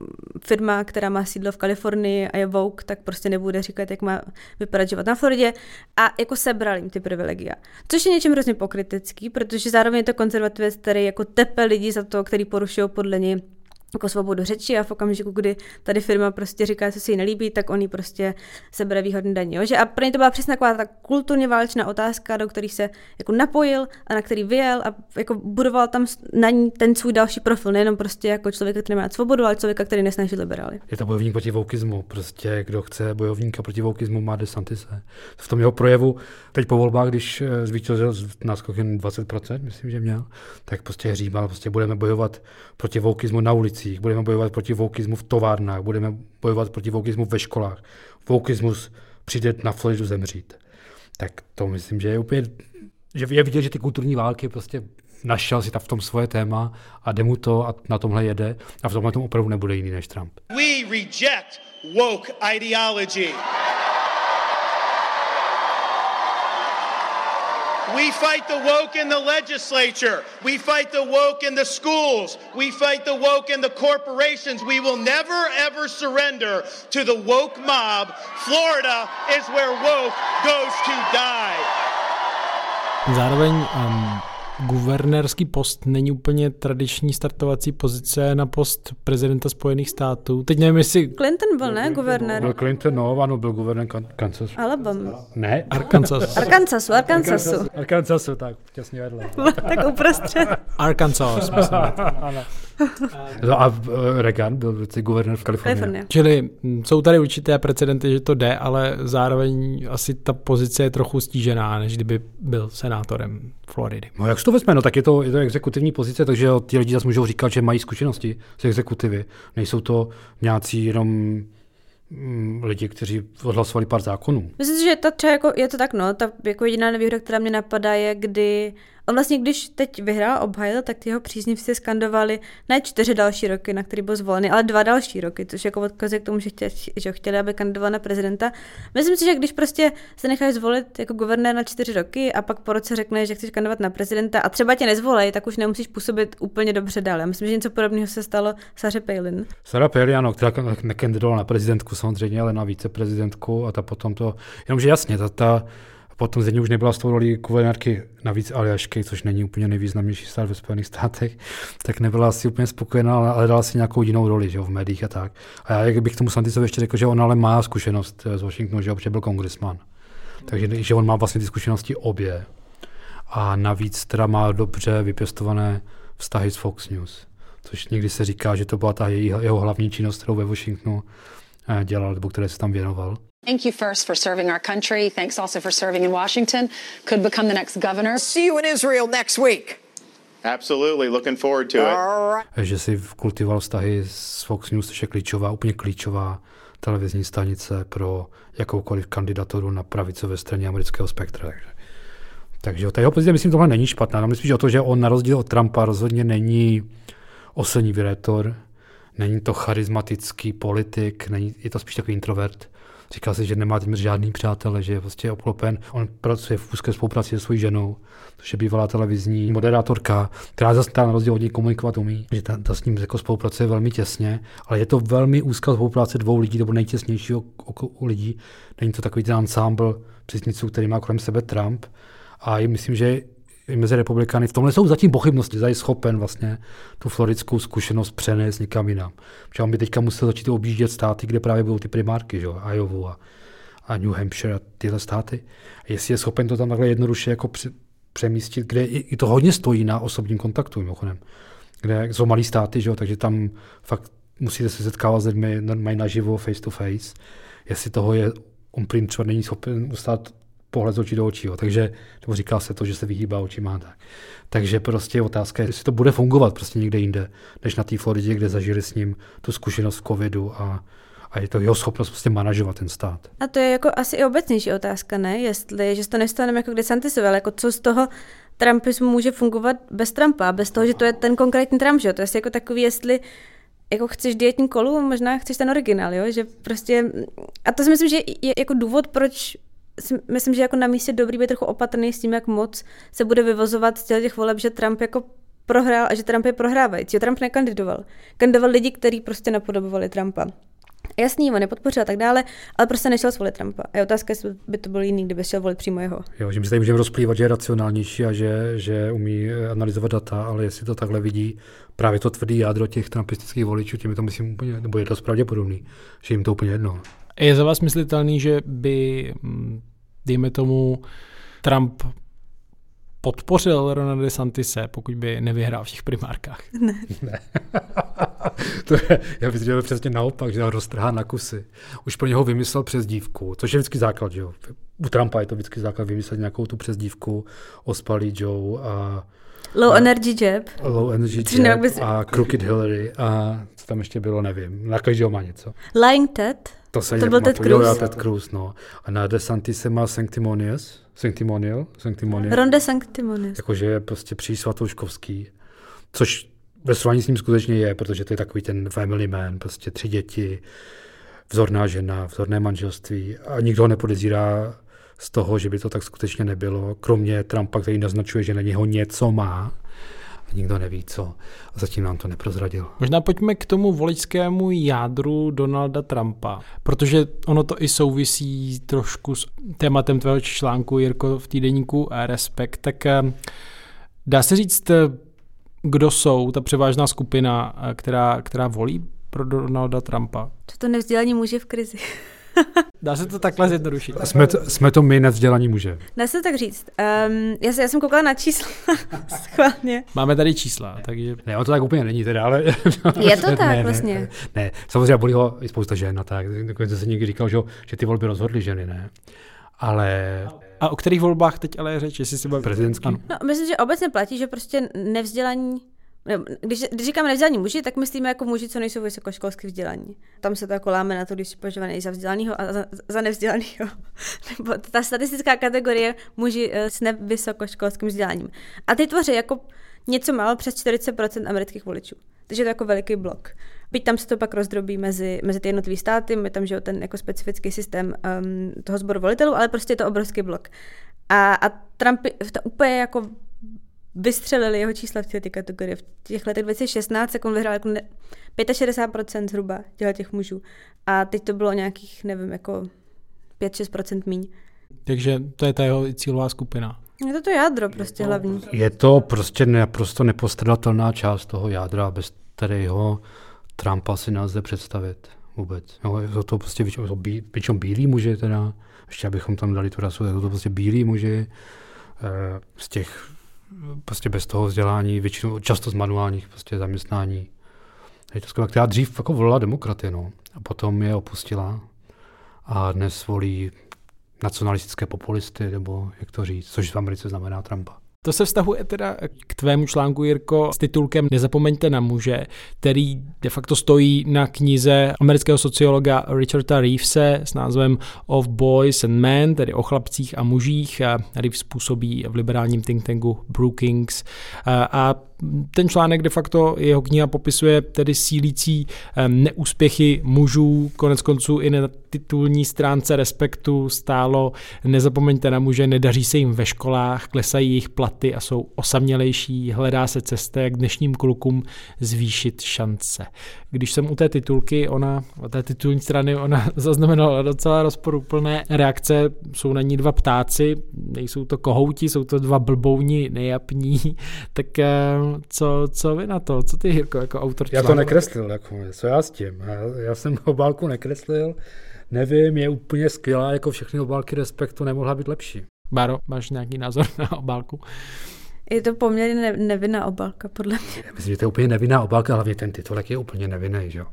firma, která má sídlo v Kalifornii a je woke, tak prostě nebude říkat, jak má vypadat život na Floridě a jako sebral jim ty privilegia. Což je něčím hrozně pokrytecký, protože zároveň je to konzervativec, který jako tepe lidi za to, který porušují podle něj jako svobodu řeči a v okamžiku, kdy tady firma prostě říká, co se jí nelíbí, tak on jí prostě sebere výhodný daň. Jo? Že a pro ně to byla přesně taková ta kulturně válečná otázka, do který se jako napojil a na který vyjel a jako budoval tam na ní ten svůj další profil, nejenom prostě jako člověka, který nemá svobodu, ale člověka, který nesnáší liberály. Je to bojovník proti wokeismu, prostě kdo chce bojovníka proti wokeismu má DeSantise. V tom jeho projevu teď po volbách, když zvítězil náskokem 20%, myslím, že měl, tak prostě římal, prostě budeme bojovat proti wokeismu na ulici. Budeme bojovat proti wokeismu v továrnách, budeme bojovat proti wokeismu ve školách. Wokeismus přijde na Floridu zemřít. Tak to myslím, že je úplně, že je vidět, že ty kulturní války prostě našel si tam v tom svoje téma a jde mu to a na tomhle jede a v tomhle tomu opravdu nebude jiný než Trump. We reject woke ideology. We fight the woke in the legislature. We fight the woke in the schools. We fight the woke in the corporations. We will never, ever surrender to the woke mob. Florida is where woke goes to die. Zároveň guvernérský post není úplně tradiční startovací pozice na post prezidenta Spojených států. Teď nevím, jestli... Clinton byl, ne, guvernér? Byl Clinton, no, ano, byl guvernér Kansasu. Alabama. Ne, Arkansasu, tak, těsně vedle. Tak uprostřed. Arkansas, myslím. Ano. No a Reagan byl guvernér v Kalifornii. Čili jsou tady určité precedenty, že to jde, ale zároveň asi ta pozice je trochu stížená, než kdyby byl senátorem Floridy. No jak to vezme, no tak je to exekutivní pozice, takže ti lidi zase můžou říkat, že mají zkušenosti z exekutivy. Nejsou to nějací jenom lidi, kteří odhlasovali pár zákonů. Myslím si, že je to tak, no, ta jako jediná nevýhoda, která mě napadá, je, kdy on vlastně, když teď vyhrál, obhajil, tak ty jeho příznivci skandovali ne 4 další roky, na který byl zvolený, ale 2 další roky, což jako odkazuje k tomu, že chtěli, aby kandidoval na prezidenta. Myslím si, že když prostě se necháš zvolit jako guvernér na 4 roky a pak po roce řekneš, že chceš kandidovat na prezidenta a třeba tě nezvolej, tak už nemusíš působit úplně dobře dál. Já myslím, že něco podobného se stalo Saře Palin. Sara Palin, ano, která nekandidovala na prezidentku samozřejmě, ale na viceprezidentku a ta potom to, jenomže jasně, ta potom zřejmě už nebyla s tou rolí guvernérky, navíc Aljašky, což není úplně nejvýznamnější stát ve Spojených státech, tak nebyla asi úplně spokojená, ale dala si nějakou jinou roli, že jo, v médiích a tak. A já bych tomu Santisovi ještě řekl, že on ale má zkušenost z Washingtonu, že jo, protože byl kongresman. Takže že on má vlastně ty zkušenosti obě. A navíc teda má dobře vypěstované vztahy s Fox News, což někdy se říká, že to byla ta jeho hlavní činnost, kterou ve Washingtonu dělal, nebo které se tam věnoval. Thank you first for serving our country. Thanks also for serving in Washington. Could become the next governor. See you in Israel next week. Absolutely, looking forward to it. Že si kultivoval vztahy s Fox News, což je klíčová, úplně klíčová televizní stanice pro jakoukoliv kandidaturu na pravicové straně amerického spektra. Takže ta jeho pozice, myslím, tohle není špatná. Myslím spíš o to, že on na rozdíl od Trumpa rozhodně není oslnivý rétor, není to charismatický politik, je to spíš takový introvert. Říkal si, že nemá téměř žádný přátel, že je prostě obklopen. On pracuje v úzké spolupráci se svojí ženou, což je bývalá televizní moderátorka, která zase na rozdíl od něj komunikovat umí, že ta s ním jako spolupracuje velmi těsně, ale je to velmi úzká spolupráce dvou lidí, nebo nejtěsnějšího lidí. Není to takový ten ansámbl přísniců, který má kolem sebe Trump. A myslím, že i mezi republikány v tomhle jsou zatím pochybnosti, zda je schopen vlastně tu floridskou zkušenost přenést někam jinam. Protože on by teďka musel začít objíždět státy, kde právě budou ty primárky, že? Iowa a New Hampshire a tyhle státy. A jestli je schopen to tam takhle jednoduše jako přemístit, kde i to hodně stojí na osobním kontaktu, mimochodem. Kde jsou malý státy, že? Takže tam fakt musíte se setkávat s lidmi naživo, face to face. Jestli toho je on prým třeba není schopen ustát pohled z očí do očí, takže nebo říká se to, že se vyhýbá očima. Takže prostě je otázka, jestli to bude fungovat prostě někde jinde, než na té Floridě, kde zažili s ním tu zkušenost covidu a je to jeho schopnost prostě manažovat ten stát. A to je jako asi i obecnější otázka, ne? Jestli, že to nestaneme jako DeSantisové, ale jako co z toho Trumpismu může fungovat bez Trumpa, bez toho, že to je ten konkrétní Trump, že? To je jako takový, jestli jako chceš dietní kolu, možná chceš ten originál, jo? Že prostě, a to si myslím, že je jako důvod, proč myslím, že jako na místě dobrý být trochu opatrný s tím, jak moc se bude vyvozovat z těch voleb, že Trump jako prohrál a že Trump je prohrávající. Jo, Trump nekandidoval. Kandidoval lidi, kteří prostě napodobovali Trumpa. Jasný, on nepodpořil a tak dále, ale prostě nešel svolit Trumpa. A je otázka, jestli by to byl jiný, kdyby šel volit přímo jeho. Jo, že my se tady můžeme rozplývat, že je racionálnější a že umí analyzovat data, ale jestli to takhle vidí právě to tvrdý jádro těch trumpistických voličů, tím je to myslím úplně, nebo je to pravděpodobný, že jim to úplně jedno. Je za vás myslitelný, že by, dejme tomu, Trump podpořil Rona DeSantise, pokud by nevyhrál v těch primárkách? Ne. To je, já bych říkal přesně naopak, že ho roztrhá na kusy. Už pro něho vymyslel přezdívku, což je vždycky základ, že jo. U Trumpa je to vždycky základ vymyslet nějakou tu přezdívku, ospalý Joe a Low Energy Jeb a Crooked Hillary a co tam ještě bylo, nevím. Na každého má něco. Lying Ted. To byl Ted Cruz. Ted Cruz, no. A na DeSantise má Sanctimonious. Ron DeSantis. Jakože je prostě příliš svatouškovský. Což ve srovnání s ním skutečně je, protože to je takový ten family man, prostě 3 děti, vzorná žena, vzorné manželství a nikdo ho nepodezírá z toho, že by to tak skutečně nebylo, kromě Trumpa, který naznačuje, že na něho něco má. Nikdo neví co. A zatím nám to neprozradil. Možná pojďme k tomu voličskému jádru Donalda Trumpa, protože ono to i souvisí trošku s tématem tvého článku, Jirko, v týdeníku Respekt. Tak dá se říct, kdo jsou ta převážná skupina, která volí pro Donalda Trumpa? To nevzdělání muže v krizi. Dá se to takhle zjednodušit. Jsme to my nevzdělaní muže. Dá se tak říct. Já jsem koukala na čísla. Schválně. Máme tady čísla, takže... Ne, on to tak úplně není teda, ale... Je to tak ne, vlastně. Ne, samozřejmě bolí ho i spousta žen a tak. Nakonec se někdy říkal, že ty volby rozhodly ženy, ne? Ale... A o kterých volbách teď ale je řeč, jestli si baví? Prezidentský. No, myslím, že obecně platí, že prostě nevzdělaní... Když říkáme nevzdělaní muži, tak myslíme jako muži, co nejsou vysokoškolsky vzdělaní. Tam se to jako láme na to, když je považovaný za vzdělanýho a za nevzdělanýho. Nebo ta statistická kategorie muži s nevysokoškolským vzděláním. A ty tvoří jako něco málo přes 40% amerických voličů. Takže je to jako veliký blok. Byť tam se to pak rozdrobí mezi ty jednotlivý státy, je tam že ten jako specifický systém toho sboru volitelů, ale prostě je to obrovský blok. A Trump to úplně jako vystřelili jeho čísla v těch kategorii. V těch letech 2016 on vyhrál jako 65% zhruba těch mužů. A teď to bylo nějakých, nevím, jako 5-6% míň. Takže to je ta jeho cílová skupina. Je to jádro prostě hlavní. Je to prostě naprosto nepostradatelná část toho jádra, bez kterého Trumpa si nelze představit vůbec. No, je to prostě většinou bílí muži teda, ještě abychom tam dali tu rasu, je to prostě bílí muži z těch prostě bez toho vzdělání, většinou často z manuálních prostě zaměstnání. Je to skvělá, která dřív jako volila demokraty, no, a potom je opustila a dnes volí nacionalistické populisty, nebo jak to říct, což v Americe znamená Trumpa. To se vztahuje teda k tvému článku, Jirko, s titulkem Nezapomeňte na muže, který de facto stojí na knize amerického sociologa Richarda Reevese s názvem Of Boys and Men, tedy o chlapcích a mužích. Reeves působí v liberálním think tanku Brookings. A ten článek de facto, jeho kniha popisuje tedy sílící neúspěchy mužů, konec konců i na titulní stránce Respektu stálo Nezapomeňte na muže, nedaří se jim ve školách, klesají jejich platy a jsou osamělejší, hledá se cesta, jak dnešním klukům zvýšit šance. Když jsem u té titulky, té titulní strany, ona zaznamenala docela rozporuplné reakce, jsou na ní dva ptáci, nejsou to kohouti, jsou to dva blbouni nejapní, tak co vy na to? Co ty, Jirko, jako autor článku? Já to nekreslil, jako, co já s tím? Já jsem obálku nekreslil, nevím, je úplně skvělá, jako všechny obálky Respektu, nemohla být lepší. Báro, máš nějaký názor na obálku? Je to poměrně nevinná obálka, podle mě. Myslím, že to je úplně nevinná obálka, hlavně ten titulek je úplně nevinný, že jo?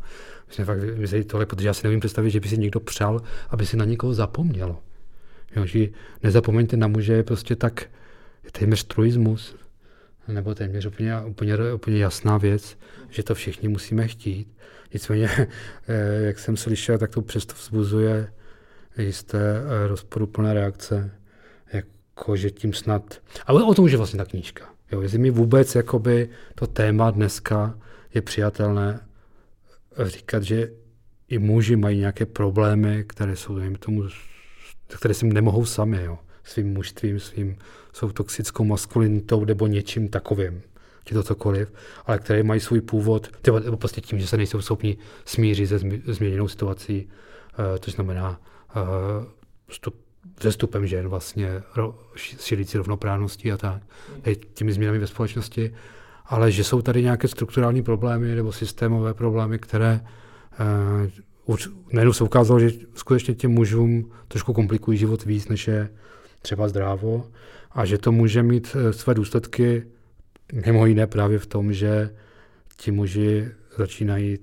Myslím, tohle, protože já si nevím představit, že by si někdo přál, aby si na někoho zapomnělo. Jo, že Nezapomeňte na muže je prostě tak, je téměř truismus, nebo téměř úplně jasná věc, že to všichni musíme chtít. Nicméně, jak jsem slyšel, tak to přesto vzbuzuje jisté rozporuplné reakce. Jakože tím snad... Ale o tom už je vlastně ta knížka. Jo, jestli mi vůbec jakoby to téma dneska je přijatelné říkat, že i muži mají nějaké problémy, které jsou které si nemohou sami, jo. Svým mužstvím, svou toxickou maskulinitou nebo něčím takovým, či to cokoliv, ale které mají svůj původ, nebo prostě tím, že se nejsou schopni smířit se změněnou situací, což znamená vzestupem žen vlastně, šílící rovnoprávností a tak, těmi změnami ve společnosti, ale že jsou tady nějaké strukturální problémy nebo systémové problémy, které nejenom se ukázalo, že skutečně těm mužům trošku komplikují život víc, než je třeba zdrávo, a že to může mít své důsledky mimo jiné právě v tom, že ti muži začínají,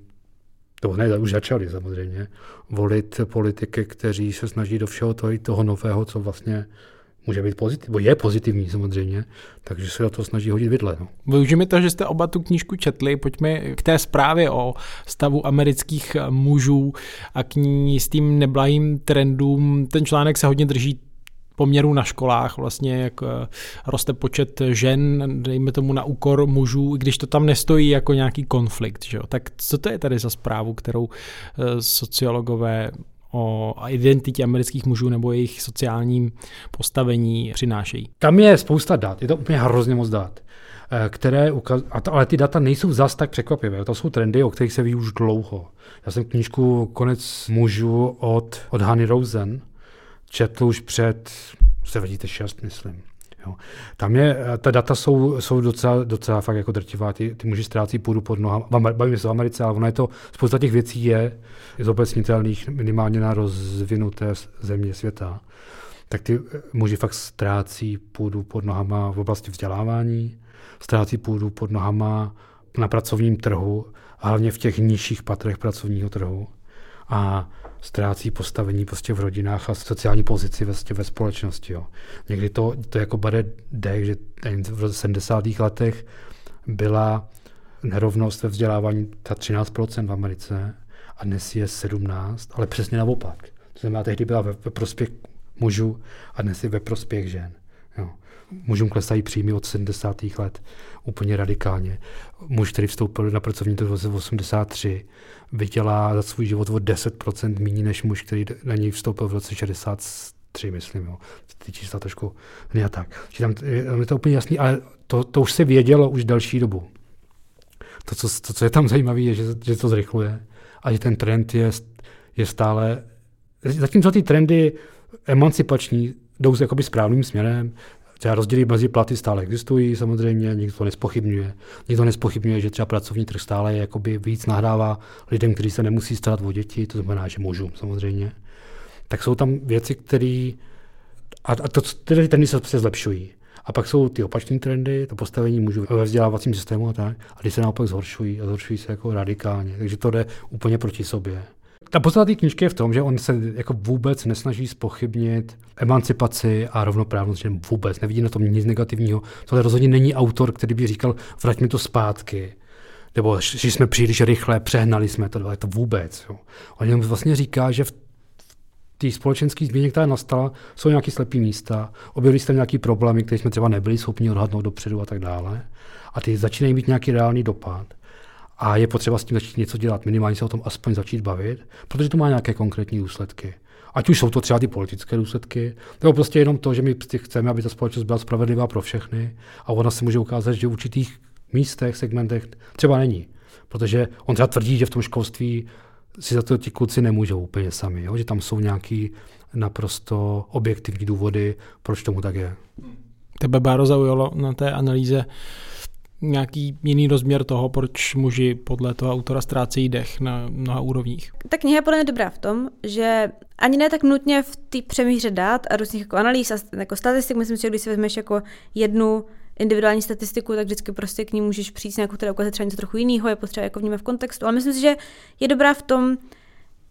už začali samozřejmě, volit politiky, kteří se snaží do všeho toho nového, co vlastně může být pozitivní, bo je pozitivní samozřejmě, takže se do toho snaží hodit vidle. No. Využijeme to, že jste oba tu knížku četli, pojďme k té zprávě o stavu amerických mužů a k ní s tím neblahým trendům. Ten článek se hodně drží poměru na školách, vlastně jak roste počet žen, dejme tomu na úkor mužů, i když to tam nestojí jako nějaký konflikt. Že jo? Tak co to je tady za zprávu, kterou sociologové o identitě amerických mužů nebo jejich sociálním postavení přinášejí? Tam je spousta dat, je to úplně hrozně moc dat, ale ty data nejsou zas tak překvapivé. To jsou trendy, o kterých se ví už dlouho. Já jsem knížku Konec mužů od Hanny Rosin četl už před 96, myslím. Jo. Tam je, ta data jsou docela fakt jako drtivá, ty muži ztrácí půdu pod nohama, bavíme se v Americe, ale ono je to, spousta těch věcí je zobecnitelných minimálně na rozvinuté země světa. Tak ty muži fakt ztrácí půdu pod nohama v oblasti vzdělávání, ztrácí půdu pod nohama na pracovním trhu, hlavně v těch nižších patrech pracovního trhu. A ztrácí postavení prostě v rodinách a sociální pozici ve společnosti. Jo. Někdy to jako bade dech, že v 70. letech byla nerovnost ve vzdělávání ta 13% v Americe a dnes je 17%, ale přesně naopak. To znamená, tehdy byla ve prospěch mužů a dnes je ve prospěch žen. Jo. Mužům klesají příjmy od 70. let úplně radikálně. Muž, který vstoupil na pracovní trh v roce 1983, vydělá za svůj život o 10% méně než muž, který na něj vstoupil v roce 1963, myslím. Jo. Ty čísla trošku ne a tak. Tam je to úplně jasný, ale to už se vědělo už další dobu. To, co je tam zajímavé, je, že to zrychluje a že ten trend je stále... Zatímco ty trendy emancipační jdou jakoby správným směrem, třeba rozdíly mezi platy stále existují, samozřejmě, nikdo to nespochybňuje. Nikdo nespochybňuje, že třeba pracovní trh stále jakoby víc nahrává lidem, kteří se nemusí starat o děti, to znamená, že mužům samozřejmě. Tak jsou tam věci, které... A ty trendy se prostě zlepšují. A pak jsou ty opačné trendy, to postavení mužů ve vzdělávacím systému a tak, a ty se naopak zhoršují a zhoršují se jako radikálně. Takže to jde úplně proti sobě. Ta podstata té knížky je v tom, že on se jako vůbec nesnaží zpochybnit emancipaci a rovnoprávnost, že vůbec nevidí na tom nic negativního. Tohle rozhodně není autor, který by říkal, vraťme to zpátky, nebo že jsme příliš rychle, přehnali jsme to, ale to vůbec. Jo. On jenom vlastně říká, že v té společenské změně, která nastala, jsou nějaké slepé místa, objevili se tam nějaké problémy, které jsme třeba nebyli schopni odhadnout dopředu a tak dále. A ty začínají mít nějaký reálný dopad. A je potřeba s tím začít něco dělat, minimálně se o tom aspoň začít bavit, protože to má nějaké konkrétní důsledky. Ať už jsou to třeba ty politické důsledky, nebo prostě jenom to, že my chceme, aby ta společnost byla spravedlivá pro všechny a ona se může ukázat, že v určitých místech, segmentech třeba není. Protože on třeba tvrdí, že v tom školství si za to ti kluci nemůžou úplně sami, jo? Že tam jsou nějaký naprosto objektivní důvody, proč tomu tak je. Tebe, Báro, zaujalo na té analýze nějaký jiný rozměr toho, proč muži podle toho autora ztrácejí dech na mnoha úrovních. Ta kniha je podle mě dobrá v tom, že ani ne tak nutně v té přemíře dat a různých jako analýz a jako statistik, myslím si, že když si vezmeš jako jednu individuální statistiku, tak vždycky prostě k ní můžeš přijít nějakou, která ukazuje třeba něco trochu jiného, je potřeba jako vnímat v kontextu, ale myslím si, že je dobrá v tom,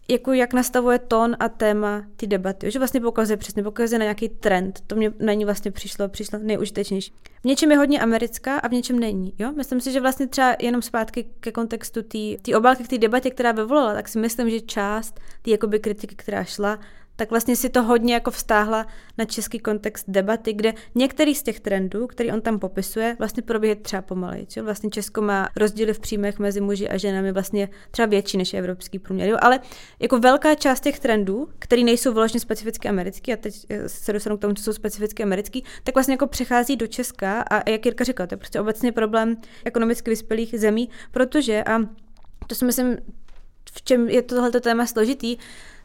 jako jak nastavuje tón a téma ty debaty, že vlastně přesně pokazuje na nějaký trend. To mě na ní vlastně přišlo nejužitečnější. V něčem je hodně americká a v něčem není, jo? Myslím si, že vlastně třeba jenom zpátky ke kontextu té obálky, k té debatě, která vyvolala, tak si myslím, že část té jakoby kritiky, která šla, tak vlastně si to hodně jako vztáhla na český kontext debaty, kde některý z těch trendů, který on tam popisuje, vlastně probíhají třeba pomaleji. Vlastně Česko má rozdíly v příjmech mezi muži a ženami vlastně třeba větší než evropský průměr. Jo? Ale jako velká část těch trendů, které nejsou vyloženě specificky americký, a teď se dostanu k tomu, co jsou specificky americký, tak vlastně jako přechází do Česka a jak Jirka říkal, to je prostě obecně problém ekonomicky vyspělých zemí, protože, a to si myslím, v čem je tohleto téma složitý,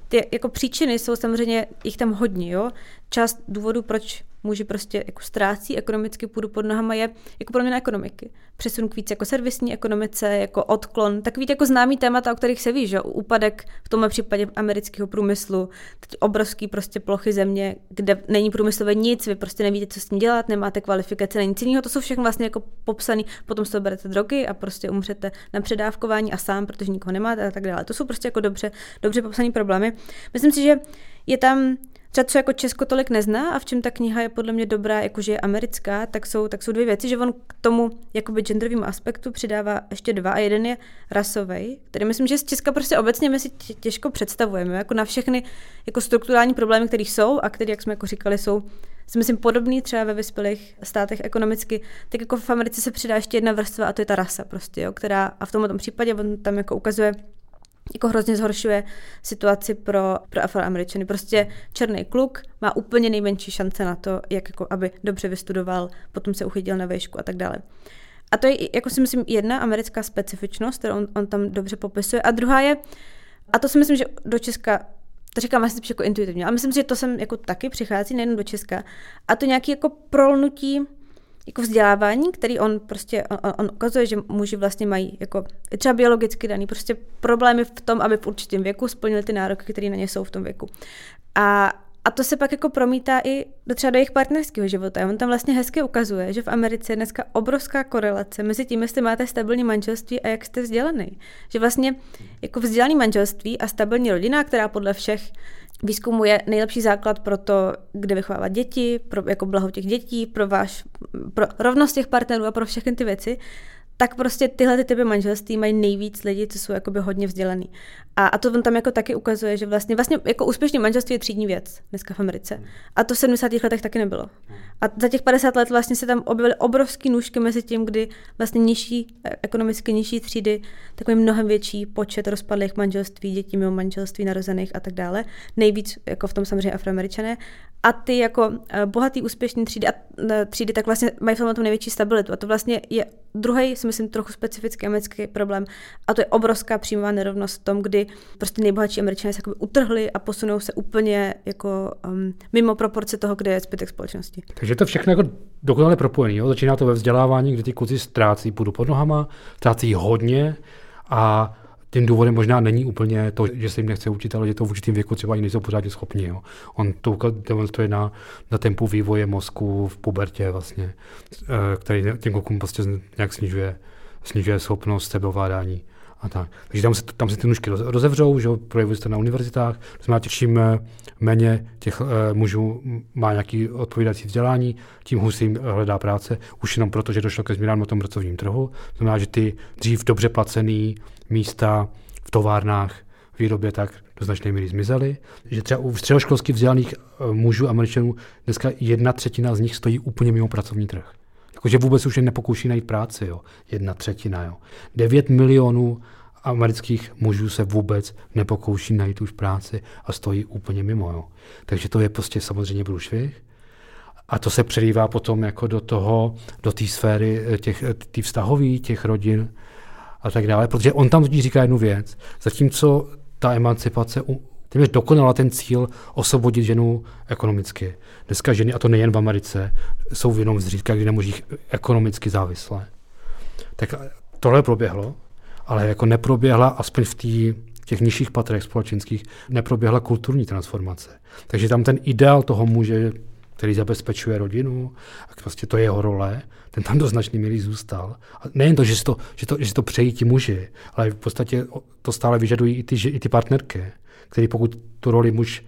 ty jako příčiny jsou samozřejmě, jich tam hodně, jo. Část důvodů, proč muži prostě jako ztrácí ekonomicky půdu pod nohama, je jako proměna ekonomiky. Přesun k víc jako servisní ekonomice, jako odklon, takový jako známý témata, o kterých se ví, že úpadek v tomhle případě amerického průmyslu, teď obrovský prostě plochy země, kde není průmyslové nic, vy prostě nevíte, co s tím dělat, nemáte kvalifikace, není nic jiného, to jsou všechno vlastně jako popsané, potom se berete drogy a prostě umřete na předávkování a sám, protože nikoho nemáte a tak dále. To jsou prostě jako dobře popsané problémy. Myslím si, že je tam třeba co jako Česko tolik nezná a v čem ta kniha je podle mě dobrá, jakože je americká, tak jsou dvě věci, že on k tomu jakoby genderovému aspektu přidává ještě dva a jeden je rasovej, který myslím, že z Česka prostě obecně my si těžko představujeme, jako na všechny jako strukturální problémy, které jsou a které, jak jsme jako říkali, jsou si myslím podobný třeba ve vyspělých státech ekonomicky, tak jako v Americe se přidá ještě jedna vrstva a to je ta rasa prostě, jo, která a v tomto případě on tam jako ukazuje, jako hrozně zhoršuje situaci pro Afroameričany. Prostě černý kluk má úplně nejmenší šance na to, jak jako, aby dobře vystudoval, potom se uchytil na výšku a tak dále. A to je, jako si myslím, jedna americká specifičnost, kterou on tam dobře popisuje. A druhá je, a to si myslím, že do Česka to říkám asi jako intuitivně. A myslím si, že to jsem jako taky přichází nejen do Česka. A to nějaké jako prolnutí jako vzdělávání, který on prostě, on ukazuje, že muži vlastně mají jako třeba biologicky daný prostě problémy v tom, aby v určitém věku splnili ty nároky, které na ně jsou v tom věku. A to se pak jako promítá i třeba do jejich partnerského života. On tam vlastně hezky ukazuje, že v Americe je dneska obrovská korelace mezi tím, jestli máte stabilní manželství a jak jste vzdělaný. Že vlastně jako vzdělaný manželství a stabilní rodina, která podle všech výzkumu je nejlepší základ pro to, kde vychovávat děti, pro jako blaho těch dětí, pro rovnost těch partnerů a pro všechny ty věci, tak prostě tyhle typy manželství mají nejvíc lidí, co jsou jakoby hodně vzdělaný. A to on tam jako taky ukazuje, že vlastně jako úspěšné manželství je třídní věc dneska v Americe. A to v 70. letech taky nebylo. A za těch 50 let vlastně se tam objevily obrovský nůžky mezi tím, kdy vlastně nižší, ekonomicky nižší třídy, takový mnohem větší počet rozpadlých manželství, dětí mimo manželství narozených a tak dále. Nejvíc jako v tom samozřejmě Afroameričané. A ty jako bohatý úspěšný třídy, tak vlastně mají v tom největší stabilitu. A to vlastně je druhý, myslím, trochu specifický americký problém. A to je obrovská příjmová nerovnost v tom, kdy prostě nejbohatší Američané se utrhli a posunou se úplně jako mimo proporce toho, kde je zbytek společnosti. Takže to všechno jako dokonale propojený. Jo? Začíná to ve vzdělávání, kde ty kluci ztrácí půdu pod nohama, ztrácí hodně a tím důvodem možná není úplně to, že se jim nechce učit, ale že to v určitém věku třeba i nejsou pořádně schopni. Jo. On to demonstruje na tempu vývoje mozku v pubertě vlastně, který těm klukům prostě nějak snižuje schopnost sebeovládání a tak. Takže tam se ty nůžky rozevřou, že projevuje se to na univerzitách. To znamená, čím méně těch mužů má nějaké odpovídající vzdělání, tím hůř jim hledá práce, už jenom proto, že došlo ke změnám na tom pracovním trhu. To znamená, že ty dřív dobře placený místa v továrnách, v výrobě tak do značné míry zmizely. Že třeba u středoškolsky vzdělaných mužů Američanů dneska 1/3 z nich stojí úplně mimo pracovní trh. Jakože vůbec už je nepokouší najít práci. Jo. 1/3. Jo. 9 milionů amerických mužů se vůbec nepokouší najít už práci a stojí úplně mimo. Jo. Takže to je prostě samozřejmě průšvih. A to se přelívá potom jako do té sféry těch vztahových, těch rodin, a tak dále, protože on tam říká jednu věc, zatímco ta emancipace téměř dokonala ten cíl osvobodit ženu ekonomicky. Dneska ženy, a to nejen v Americe, jsou v jenom zřídka, kdy na mužích ekonomicky závislé. Tak tohle proběhlo, ale jako neproběhla, aspoň v těch nižších patrech společenských, neproběhla kulturní transformace. Takže tam ten ideál toho muže, který zabezpečuje rodinu, a prostě to je jeho role, ten tam do značné míry zůstal. A nejen to, že si to přejí ti muži, ale v podstatě to stále vyžadují i ty partnerky, který pokud tu roli muž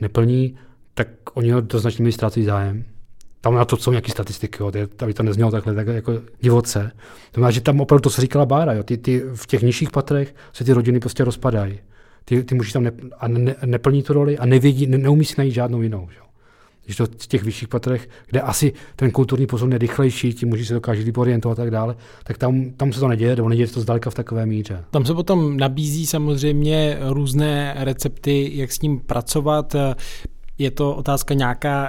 neplní, tak oni do značné míry ztrácí zájem. Tam na to jsou nějaké statistiky, jo, aby to neznělo takhle tak jako divoce. To znamená, že tam opravdu to se říkala Bára, jo, v těch nižších patrech se ty rodiny prostě rozpadají. Ty muži tam neplní tu roli a nevědí, neumí si najít žádnou jinou. Jo. Že to v těch vyšších patrech, kde asi ten kulturní posun je rychlejší, ti muži se dokáží orientovat a tak dále, tak tam se to neděje, nebo neděje to zdaleka v takové míře. Tam se potom nabízí samozřejmě různé recepty, jak s ním pracovat. Je to otázka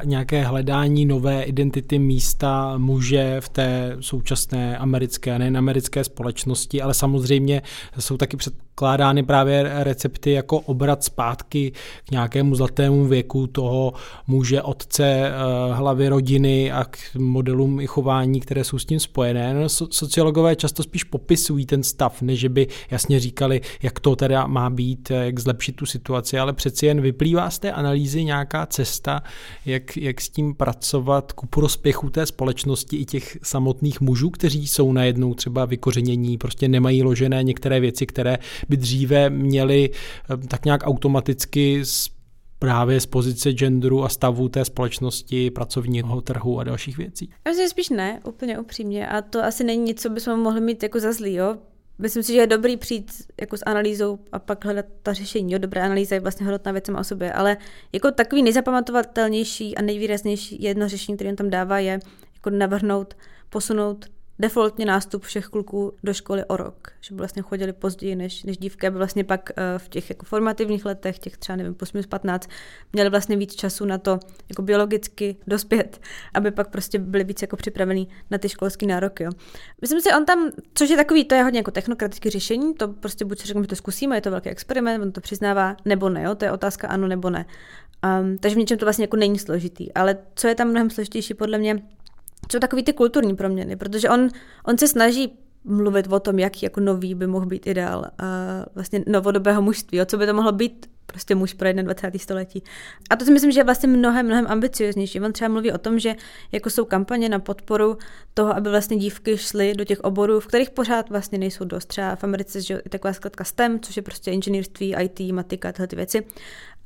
nějaké hledání nové identity místa muže v té současné americké a nejen americké společnosti, ale samozřejmě jsou taky předkládány právě recepty jako obrat zpátky k nějakému zlatému věku toho muže, otce, hlavy rodiny a k modelům i chování, které jsou s tím spojené. No, sociologové často spíš popisují ten stav, než by jasně říkali, jak to teda má být, jak zlepšit tu situaci, ale přeci jen vyplývá z té analýzy nějaká cesta, jak s tím pracovat ku prospěchu té společnosti i těch samotných mužů, kteří jsou najednou třeba vykořenění, prostě nemají ložené některé věci, které by dříve měly tak nějak automaticky právě z pozice genderu a stavu té společnosti, pracovního trhu a dalších věcí. Já myslím, že spíš ne, úplně upřímně. A to asi není nic, co bychom mohli mít jako za zlý, jo? Myslím si, že je dobrý přijít jako s analýzou a pak hledat ta řešení. Jo, dobrá analýza je vlastně hodnotná věc sama o sobě, ale jako takový nejzapamatovatelnější a nejvýraznější jedno řešení, které on tam dává, je jako navrhnout, posunout defaultně nástup všech kluků do školy o rok, že by vlastně chodili později než dívky, aby vlastně pak v těch jako formativních letech, těch třeba nevím, 8-15, měli vlastně víc času na to jako biologicky dospět, aby pak prostě byli víc jako připravený na ty školské nároky, jo. Myslím si, on tam, což je takový, to je hodně jako technokratické řešení, to prostě buď si řeknu, že to zkusíme, je to velký experiment, on to přiznává, nebo ne, jo, to je otázka ano nebo ne. Takže v něčem to vlastně jako není složitý, ale co je tam mnohem složitější podle mě, jsou takový ty kulturní proměny, protože on se snaží mluvit o tom, jaký jako nový by mohl být ideál vlastně novodobého mužství, o co by to mohlo být prostě muž pro 21. století. A to si myslím, že je vlastně mnohem ambicioznější. On třeba mluví o tom, že jako jsou kampaně na podporu toho, aby vlastně dívky šly do těch oborů, v kterých pořád vlastně nejsou dost. Třeba v Americe je taková zkratka STEM, což je prostě inženýrství, IT, matika, tyhle ty věci.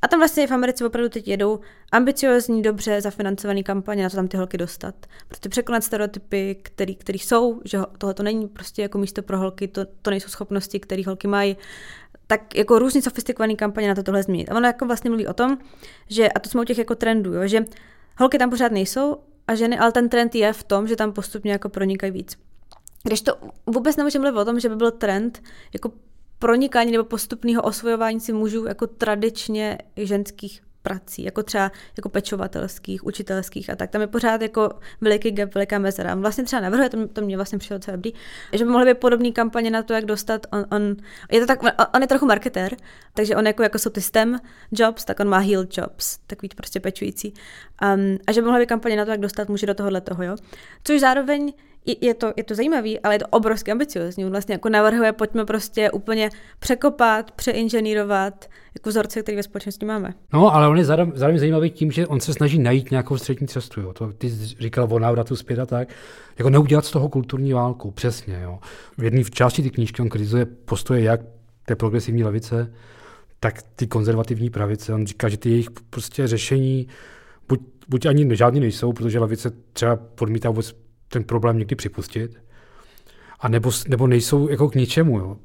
A tam vlastně v Americe opravdu teď jedou ambiciozní, dobře zafinancované kampaně, na to tam ty holky dostat. Protože překonat stereotypy, který jsou, že tohleto není prostě jako místo pro holky, to nejsou schopnosti, které holky mají, tak jako různý sofistikovaný kampaně na to tohle změnit. A ono jako vlastně mluví o tom, že, a to jsme u těch jako trendů, jo, že holky tam pořád nejsou a ženy, ale ten trend je v tom, že tam postupně jako pronikají víc. Když to vůbec nemůžeme mluvit o tom, že by byl trend jako pronikání nebo postupného osvojování si mužů jako tradičně ženských prací, jako třeba jako pečovatelských, učitelských a tak. Tam je pořád jako veliký gap, veliká mezera. Vlastně třeba navrhuje, to mě vlastně přišlo docela dobrý, že by mohly být podobné kampaně na to, jak dostat, on je trochu marketér, takže on jako jsou ty STEM jobs, tak on má heel jobs, takový prostě pečující. A že by mohly být kampaně na to, jak dostat muže do tohohle toho, jo. Což zároveň je to zajímavý, ale je to obrovsky ambiciozní. Vlastně jako navrhuje, pojďme prostě úplně překopat, přeinženýrovat jako vzorce, které ve společnosti máme. No, ale on je zároveň zajímavý tím, že on se snaží najít nějakou střední cestu. Jo. To, ty říkal o návratu zpět a tak. Jako neudělat z toho kulturní válku, přesně. Jo. V jedné části ty knížky on kritizuje postoje jak té progresivní levice, tak ty konzervativní pravice. On říká, že ty jejich prostě řešení buď ani žádný nejsou, protože levice třeba podmítá ten problém někdy připustit, a nebo nejsou jako k ničemu. Jo.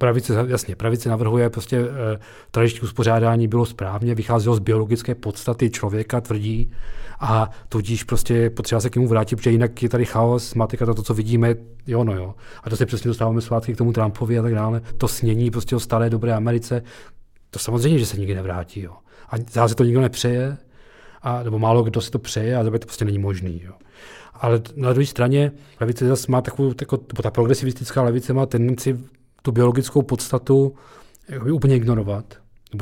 Pravice navrhuje prostě tradiční uspořádání bylo správně, vycházelo z biologické podstaty člověka, tvrdí, a tudíž prostě potřeba se k němu vrátit, protože jinak je tady chaos, matika, to, co vidíme, jo, no jo. A to se přesně dostáváme zpátky k tomu Trumpovi a tak dále. To snění prostě o staré dobré Americe, to samozřejmě, že se nikdy nevrátí. Jo. A zase to nikdo nepřeje, nebo málo kdo si to přeje, a to prostě není možný. Jo. Ale na druhé straně levice zase má ta progresivistická levice má tendenci tu biologickou podstatu úplně ignorovat,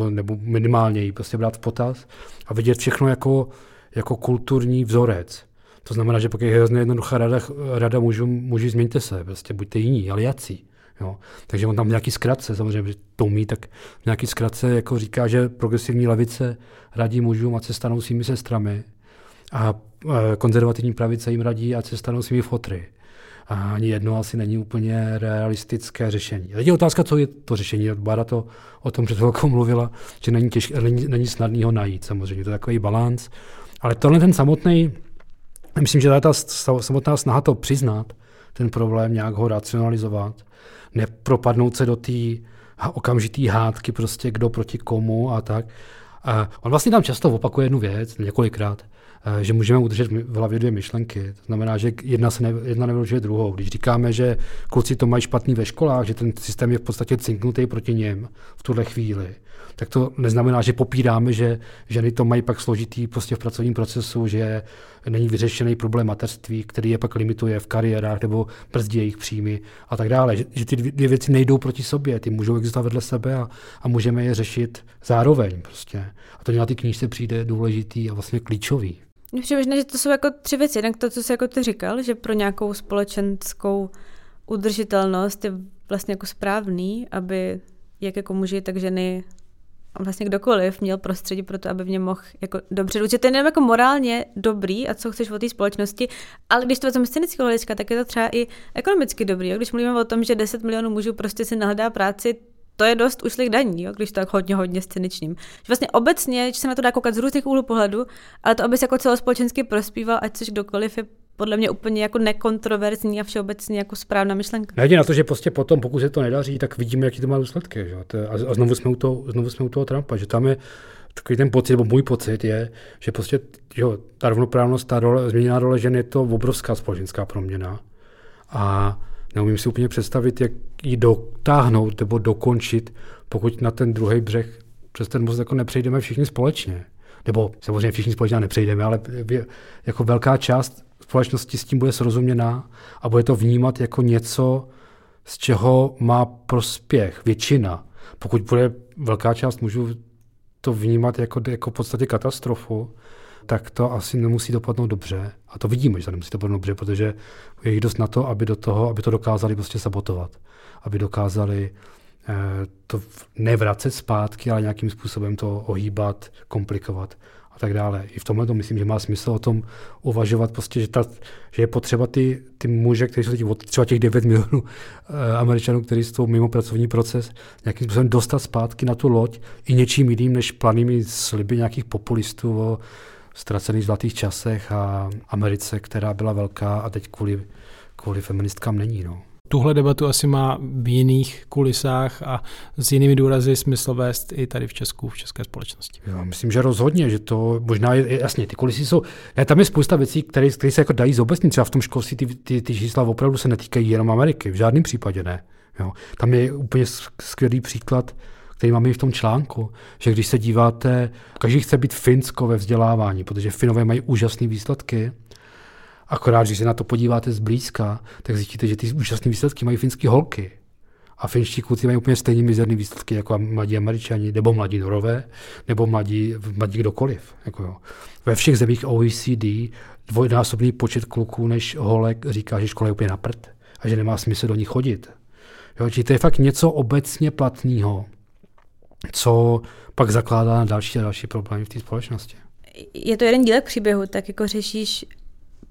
nebo minimálně ji prostě brát v potaz a vidět všechno jako kulturní vzorec. To znamená, že pak je hrozně jednoduchá rada muži, změňte se, prostě buďte jiní, ale jací. Jo. Takže on tam v nějaký zkratce, samozřejmě to umí, tak v nějaký zkratce jako říká, že progresivní levice radí mužům, ať se stanou svými sestrami, a konzervativní pravice jim radí, ať se stanou svými fotry. A ani jedno asi není úplně realistické řešení. Teď je otázka, co je to řešení. Bára to o tom před chvilkou mluvila, že není snadný ho najít, samozřejmě. To je takový balanc. Ale tohle ten samotný, myslím, že ta samotná snaha to přiznat, ten problém, nějak ho racionalizovat, nepropadnout se do té okamžité hádky, prostě kdo proti komu a tak. A on vlastně tam často opakuje jednu věc, několikrát, že můžeme udržet v hlavě dvě myšlenky. To znamená, že jedna nevylučuje druhou. Když říkáme, že kluci to mají špatný ve školách, že ten systém je v podstatě cinknutý proti něm v tuhle chvíli, tak to neznamená, že popíráme, že ženy to mají pak složitý prostě v pracovním procesu, že není vyřešený problém mateřství, který je pak limituje v kariérách nebo brzdí jejich příjmy a tak dále. Že ty dvě věci nejdou proti sobě, ty můžou existovat vedle sebe a můžeme je řešit zároveň prostě. A to na ty knížce přijde důležitý a vlastně klíčový. Mně přijde možná, že to jsou jako tři věci. Jednak to, co jsi jako ty říkal, že pro nějakou společenskou udržitelnost je vlastně jako správný, aby jak jako muži, tak ženy a vlastně kdokoliv měl prostředí pro to, aby v něm mohl jako dobře růst. Že to je jenom jako morálně dobrý a co chceš od té společnosti, ale když to vezmeme z cynického hlediska, tak je to třeba i ekonomicky dobrý. Jo? Když mluvíme o tom, že 10 milionů mužů prostě si nahledá práci, to je dost ušlých daní, jo, když to je hodně cynickým. Vlastně obecně, že se na to dá koukat z různých úhlů pohledu, ale to, aby se jako celospolečensky prospíval, ať což kdokoliv, je podle mě úplně jako nekontroverzní a všeobecně jako správná myšlenka. Nejde na to, že prostě potom, pokud se to nedaří, tak vidíme, jaký to má důsledky. Že? A znovu jsme u toho Trumpa, že tam je takový ten pocit, nebo můj pocit je, že prostě že ta rovnoprávnost, ta role, změněná role žen je to obrovská společenská proměna. A neumím si úplně představit, jak ji dotáhnout nebo dokončit, pokud na ten druhý břeh přes ten most jako nepřejdeme všichni společně. Nebo samozřejmě všichni společně nepřejdeme, ale jako velká část společnosti s tím bude srozuměná a bude to vnímat jako něco, z čeho má prospěch většina. Pokud bude velká část mužů to vnímat jako v podstatě katastrofu, tak to asi nemusí dopadnout dobře. A to vidíme, že to nemusí dopadnout dobře, protože je jich dost na to, aby to dokázali prostě sabotovat. Aby dokázali to nevracet zpátky, ale nějakým způsobem to ohýbat, komplikovat a tak dále. I v tomhle to myslím, že má smysl o tom uvažovat, prostě, že je potřeba ty muže, kteří jsou třeba těch 9 milionů Američanů, kteří jsou mimo pracovní proces, nějakým způsobem dostat zpátky na tu loď i něčím jiným, než planými sliby nějakých populistů o ztracených zlatých časech a Americe, která byla velká a teď kvůli feministkám není. No. Tuhle debatu asi má v jiných kulisách a s jinými důrazy smysl vést i tady v Česku, v české společnosti. Já myslím, že rozhodně, že to možná je jasně, ty kulisy jsou, tam je spousta věcí, které se jako dají zobecnit, třeba v tom školství ty čísla opravdu se netýkají jenom Ameriky, v žádném případě ne. Jo. Tam je úplně skvělý příklad, který máme i v tom článku, že když se díváte, každý chce být Finsko ve vzdělávání, protože Finové mají úžasné výsledky. Akorát, když se na to podíváte zblízka, tak zjistíte, že ty úžasné výsledky mají finské holky. A finští kluci mají úplně stejný mizerný výsledky jako mladí Američani, nebo mladí Norové, nebo mladí kdokoliv. Jako jo. Ve všech zemích OECD dvojnásobný počet kluků než holek říká, že škola je úplně na prd a že nemá smysl do ní chodit. Jo, čiže to je fakt něco obecně platného, co pak zakládá na další a další problémy v té společnosti. Je to jeden dílek příběhu, tak jako řešíš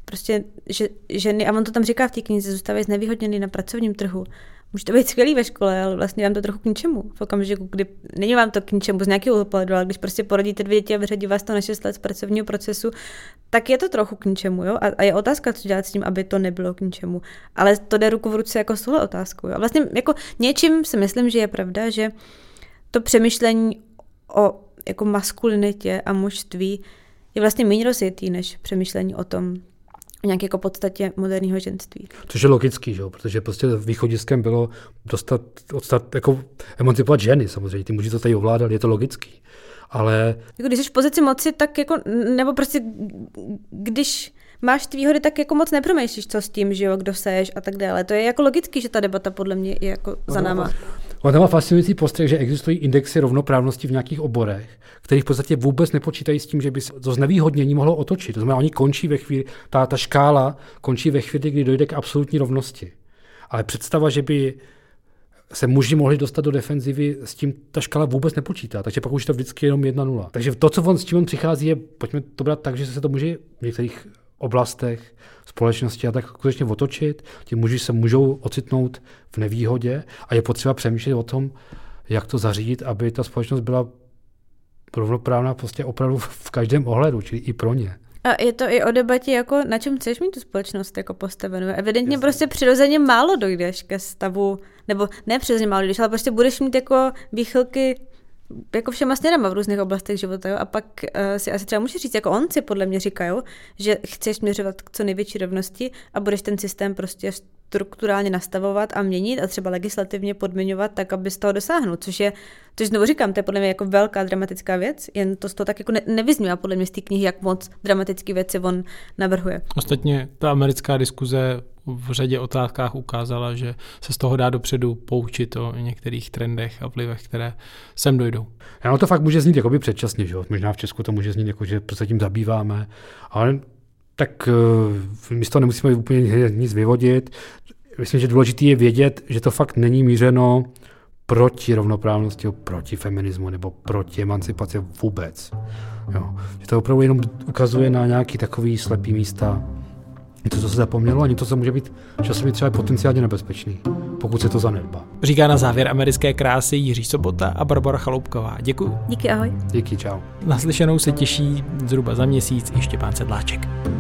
prostě, že ženy, a on to tam říká v té knize, zůstávají znevýhodněný na pracovním trhu. Může to být skvělý ve škole, ale vlastně vám to trochu k ničemu. V okamžiku, kdy není vám to k ničemu z nějakého pohledu, ale když prostě porodíte 2 děti a vyřadí vás to na 6 let z pracovního procesu, tak je to trochu k ničemu. Jo? A je otázka, co dělat s tím, aby to nebylo k ničemu. Ale to jde ruku v ruce jako s tohle otázkou. Jo? A vlastně jako něčím si myslím, že je pravda, že to přemýšlení o jako maskulinitě a mužství je vlastně méně rozjetý než přemýšlení o tom, nějaké jako podstatě moderního ženství. Což je logický, že? Protože prostě východiskem bylo jako emancipovat ženy samozřejmě, ty muži to tady ovládali, je to logický. Ale jako když jsi v pozici moci, tak jako, nebo prostě když máš ty výhody, tak jako moc nepromýšlíš, co s tím, že jo, kdo seš a tak dále. To je jako logický, že ta debata podle mě je jako za náma. Ona má fascinující postřeh, že existují indexy rovnoprávnosti v nějakých oborech, které v podstatě vůbec nepočítají s tím, že by se to znevýhodnění mohlo otočit. To znamená, oni končí ve chvíli, ta škála končí ve chvíli, kdy dojde k absolutní rovnosti. Ale představa, že by se muži mohli dostat do defenzivy, s tím ta škala vůbec nepočítá, takže pak už to vždycky jenom 1-0. Takže to, co on s čím on přichází, je pojďme to brát tak, že se to muži v některých oblastech společnosti a tak skutečně otočit. Ti muži se můžou ocitnout v nevýhodě a je potřeba přemýšlet o tom, jak to zařídit, aby ta společnost byla rovnoprávná prostě opravdu v každém ohledu, čili i pro ně. A je to i o debatě, jako na čem chceš mít tu společnost jako postavenou. Evidentně jasně. Prostě přirozeně málo dojdeš ke stavu, nebo ne přirozeně málo dojdeš, ale prostě budeš mít jako výchylky jako všema směrama v různých oblastech života. Jo? A pak si asi třeba může říct, jako on si podle mě říká, jo? Že chceš směřovat k co největší rovnosti a budeš ten systém prostě strukturálně nastavovat a měnit a třeba legislativně podmiňovat tak, aby z toho dosáhnul. Což znovu říkám, to je podle mě jako velká dramatická věc, jen to z toho tak jako nevyznívá podle mě z té knihy, jak moc dramatický věci on navrhuje. Ostatně ta americká diskuze v řadě otázkách ukázala, že se z toho dá dopředu poučit o některých trendech a vlivech, které sem dojdou. No to fakt může znít jakoby předčasně, že jo? Možná v Česku to může znít jako, že se tím zabýváme, ale tak my z toho nemusíme úplně nic vyvodit. Myslím, že důležité je vědět, že to fakt není mířeno proti rovnoprávnosti, proti feminismu nebo proti emancipaci vůbec. Jo. Že to opravdu jenom ukazuje na nějaký takový slepý místa, něco, co se zapomnělo, a něco, co může být časem třeba potenciálně nebezpečný, pokud se to zanedbá. Říká na závěr americké krásy Jiří Sobota a Barbora Chaloupková. Děkuju. Díky, ahoj. Díky, čau. Naslyšenou se těší zhruba za měsíc i Štěpán Sedláček.